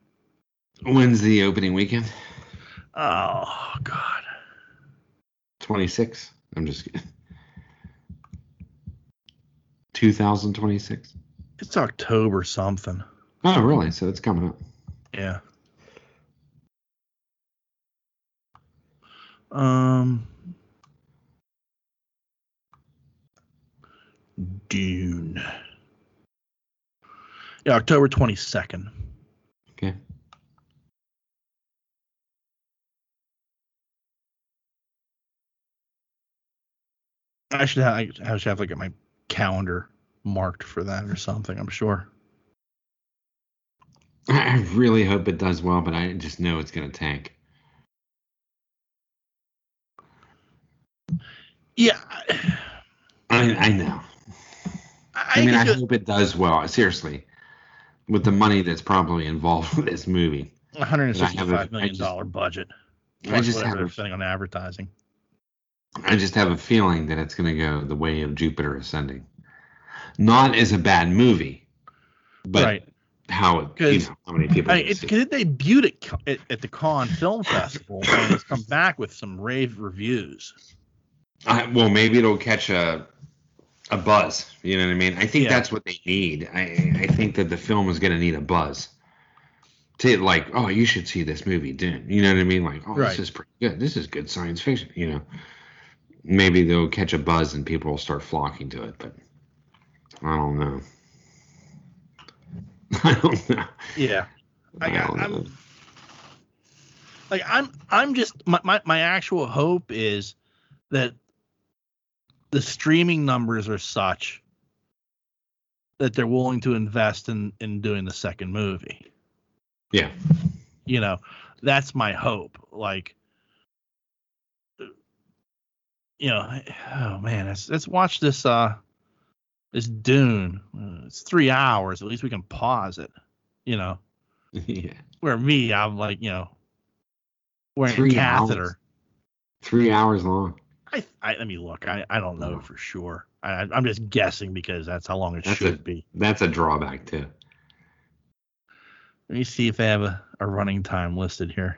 When's the opening weekend? Oh, God. 26. I'm just kidding. 2026. It's October something. Oh, really? So it's coming up. Yeah. Dune. Yeah, October 22nd. Okay. I should have like my calendar marked for that or something, I'm sure. I really hope it does well, but I just know it's going to tank. Yeah. I know. I mean, I hope it does well, seriously, with the money that's probably involved with this movie. $165 million budget. I just have a thing on advertising. I just have a feeling that it's going to go the way of Jupiter Ascending. Not as a bad movie, but right. How many people. Because it debuted at the Cannes Film Festival and it's come back with some rave reviews. Well, maybe it'll catch a buzz. You know what I mean? I think that's what they need. I think that the film is going to need a buzz. To like, oh, you should see this movie, Dune. You know what I mean? Like, oh, right. This is pretty good. This is good science fiction. You know, maybe they'll catch a buzz and people will start flocking to it, but. I don't know. Yeah. I'm just my actual hope is that the streaming numbers are such that they're willing to invest in doing the second movie. Yeah. You know, that's my hope. Like, you know, oh man, let's watch this this Dune, it's 3 hours. At least we can pause it, you know. Yeah. Where me, I'm like, you know, wearing a catheter. 3 hours long. Let me look. I don't know for sure. I'm just guessing because that's how long it should be. That's a drawback too. Let me see if I have a running time listed here.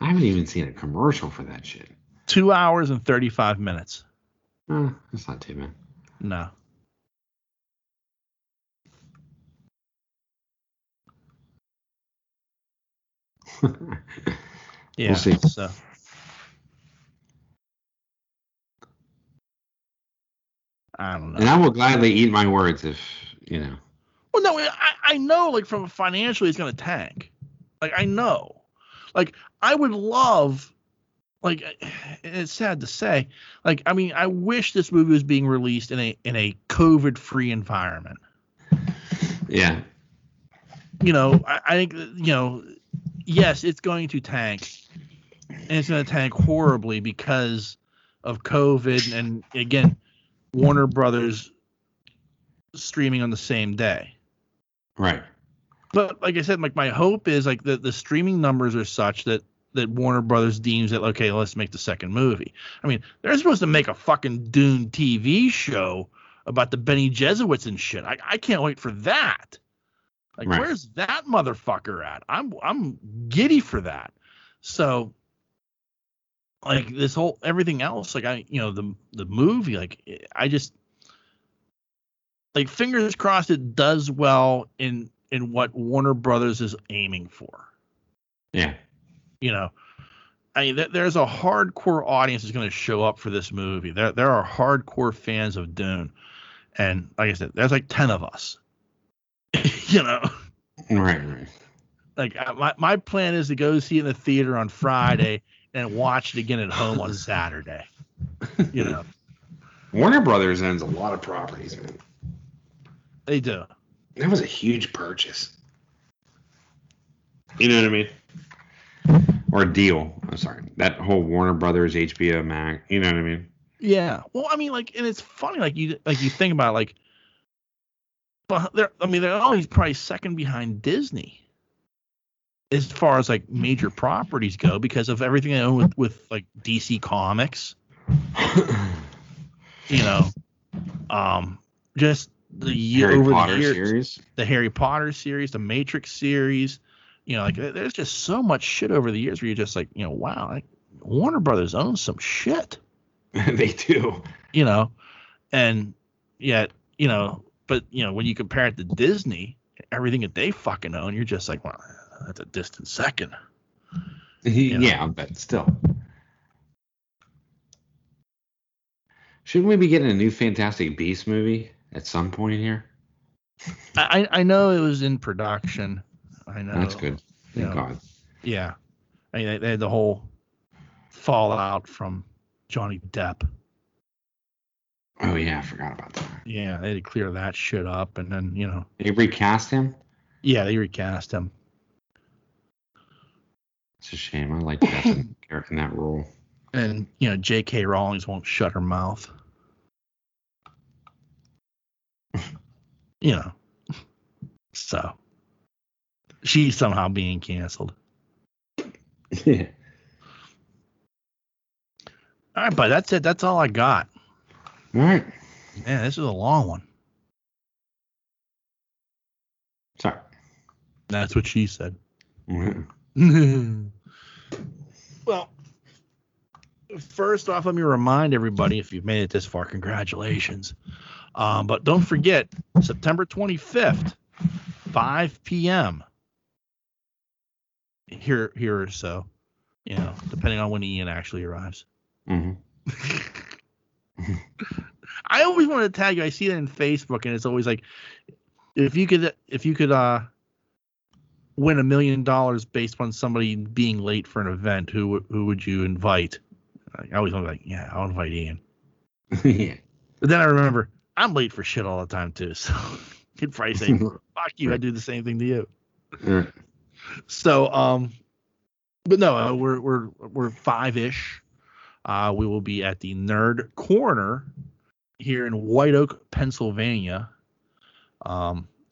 I haven't even seen a commercial for that shit. 2 hours and 35 minutes. That's not too bad. No. Yeah. We'll see. So. I don't know. And I will gladly eat my words if, you know. Well, no, I know, like, from financially, it's going to tank. Like, I know. Like, I would love like, it's sad to say, like, I mean, I wish this movie was being released in a COVID-free environment. Yeah. You know, I think, you know, yes, it's going to tank, and it's going to tank horribly because of COVID. And again, Warner Brothers streaming on the same day. Right. But like I said, like, my hope is like the streaming numbers are such that Warner Brothers deems that, okay, let's make the second movie. I mean, they're supposed to make a fucking Dune TV show about the Bene Gesserits and shit. I can't wait for that. Like, right. Where's that motherfucker at? I'm giddy for that. So, like, this whole everything else, like, I, you know, the movie, like, I just, like, fingers crossed it does well in what Warner Brothers is aiming for. Yeah. You know, I mean, there's a hardcore audience that's going to show up for this movie. There are hardcore fans of Dune, and like I said, there's like 10 of us. You know, right. Like my plan is to go see it in the theater on Friday and watch it again at home on Saturday. You know, Warner Brothers owns a lot of properties, man. They do. That was a huge purchase. You know what I mean? Or a deal. I'm sorry. That whole Warner Brothers, HBO Max. You know what I mean? Yeah. Well, I mean, like, and it's funny, like you think about it, like, but they're always probably second behind Disney as far as like major properties go because of everything they own with like DC Comics. You know, just the year over the years, the Harry Potter series, the Matrix series. You know, like, there's just so much shit over the years where you're just like, you know, wow, like, Warner Brothers owns some shit. They do. You know, and yet, you know, but, you know, when you compare it to Disney, everything that they fucking own, you're just like, well, that's a distant second. You know? Yeah, but still. Shouldn't we be getting a new Fantastic Beasts movie at some point here? I know it was in production. I know. That's good. Thank God. Yeah. I mean, they had the whole fallout from Johnny Depp. Oh, yeah. I forgot about that. Yeah. They had to clear that shit up. And then, you know. They recast him? Yeah. They recast him. It's a shame. I like that character in that role. And, you know, J.K. Rowling won't shut her mouth. You know. So. She's somehow being canceled. Yeah. All right, but that's it. That's all I got. All right. Yeah, this is a long one. Sorry. That's what she said. Mm-hmm. Well, first off, let me remind everybody, if you've made it this far, congratulations. But don't forget, September 25th, 5 p.m., here or so, you know, depending on when Ian actually arrives. Mm-hmm. I always want to tag you. I see that in Facebook, and it's always like, if you could win $1 million based on somebody being late for an event, who would you invite? I always want to be like, yeah, I'll invite Ian. Yeah. But then I remember I'm late for shit all the time too, so you'd probably say, "Fuck you! I do the same thing to you." Yeah. So, but no, we're five-ish. We will be at the Nerd Corner here in White Oak, Pennsylvania,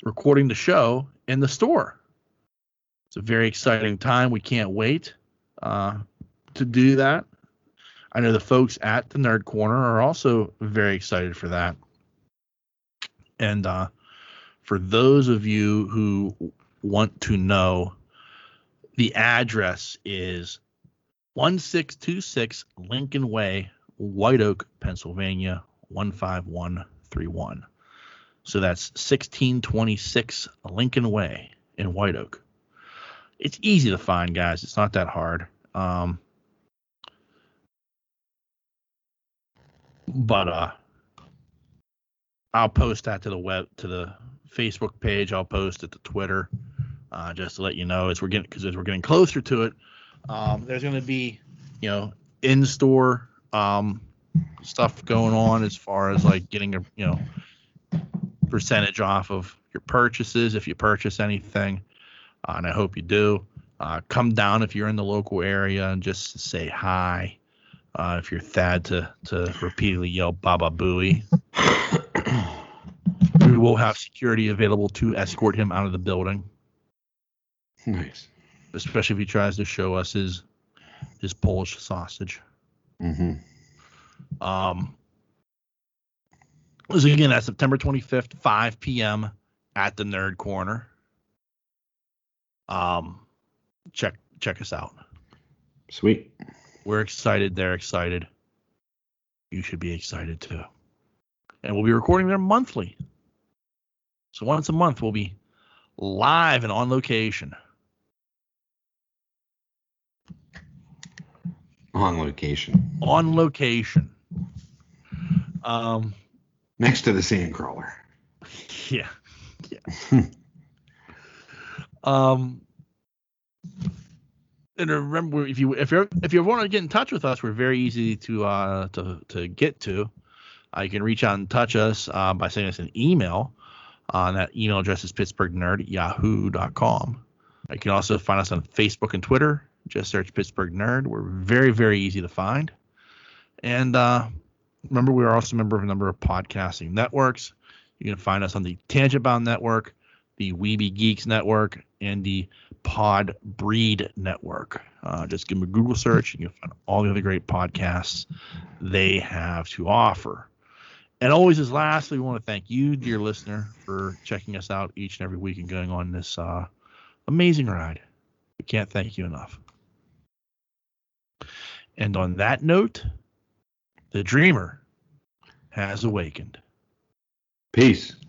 recording the show in the store. It's a very exciting time. We can't wait to do that. I know the folks at the Nerd Corner are also very excited for that. And for those of you who want to know, the address is 1626 Lincoln Way, White Oak, Pennsylvania, 15131. So that's 1626 Lincoln Way in White Oak. It's easy to find, guys. It's not that hard. But I'll post that to the Facebook page. I'll post it to Twitter. Just to let you know, as we're getting closer to it, there's going to be, you know, in-store stuff going on as far as like getting a, you know, percentage off of your purchases if you purchase anything, and I hope you do. Come down if you're in the local area and just say hi. If you're Thad to repeatedly yell Baba Booey. We will have security available to escort him out of the building. Nice. Especially if he tries to show us his Polish sausage. Mm-hmm. So again, that's September 25th, 5 p.m. at the Nerd Corner. Check us out. Sweet. We're excited. They're excited. You should be excited too. And we'll be recording there monthly. So once a month, we'll be live and on location. On location. On location. Next to the Sandcrawler. Yeah. Yeah. And remember, if you want to get in touch with us, we're very easy to get to. You can reach out and touch us by sending us an email. That email address is pittsburghnerd@yahoo.com. You can also find us on Facebook and Twitter. Just search Pittsburgh Nerd. We're very, very easy to find. And remember, we are also a member of a number of podcasting networks. You can find us on the Tangent Bound Network, the Weeby Geeks Network, and the Pod Breed Network. Just give them a Google search and you'll find all the other great podcasts they have to offer. And always as lastly, we want to thank you, dear listener, for checking us out each and every week and going on this amazing ride. We can't thank you enough. And on that note, the dreamer has awakened. Peace.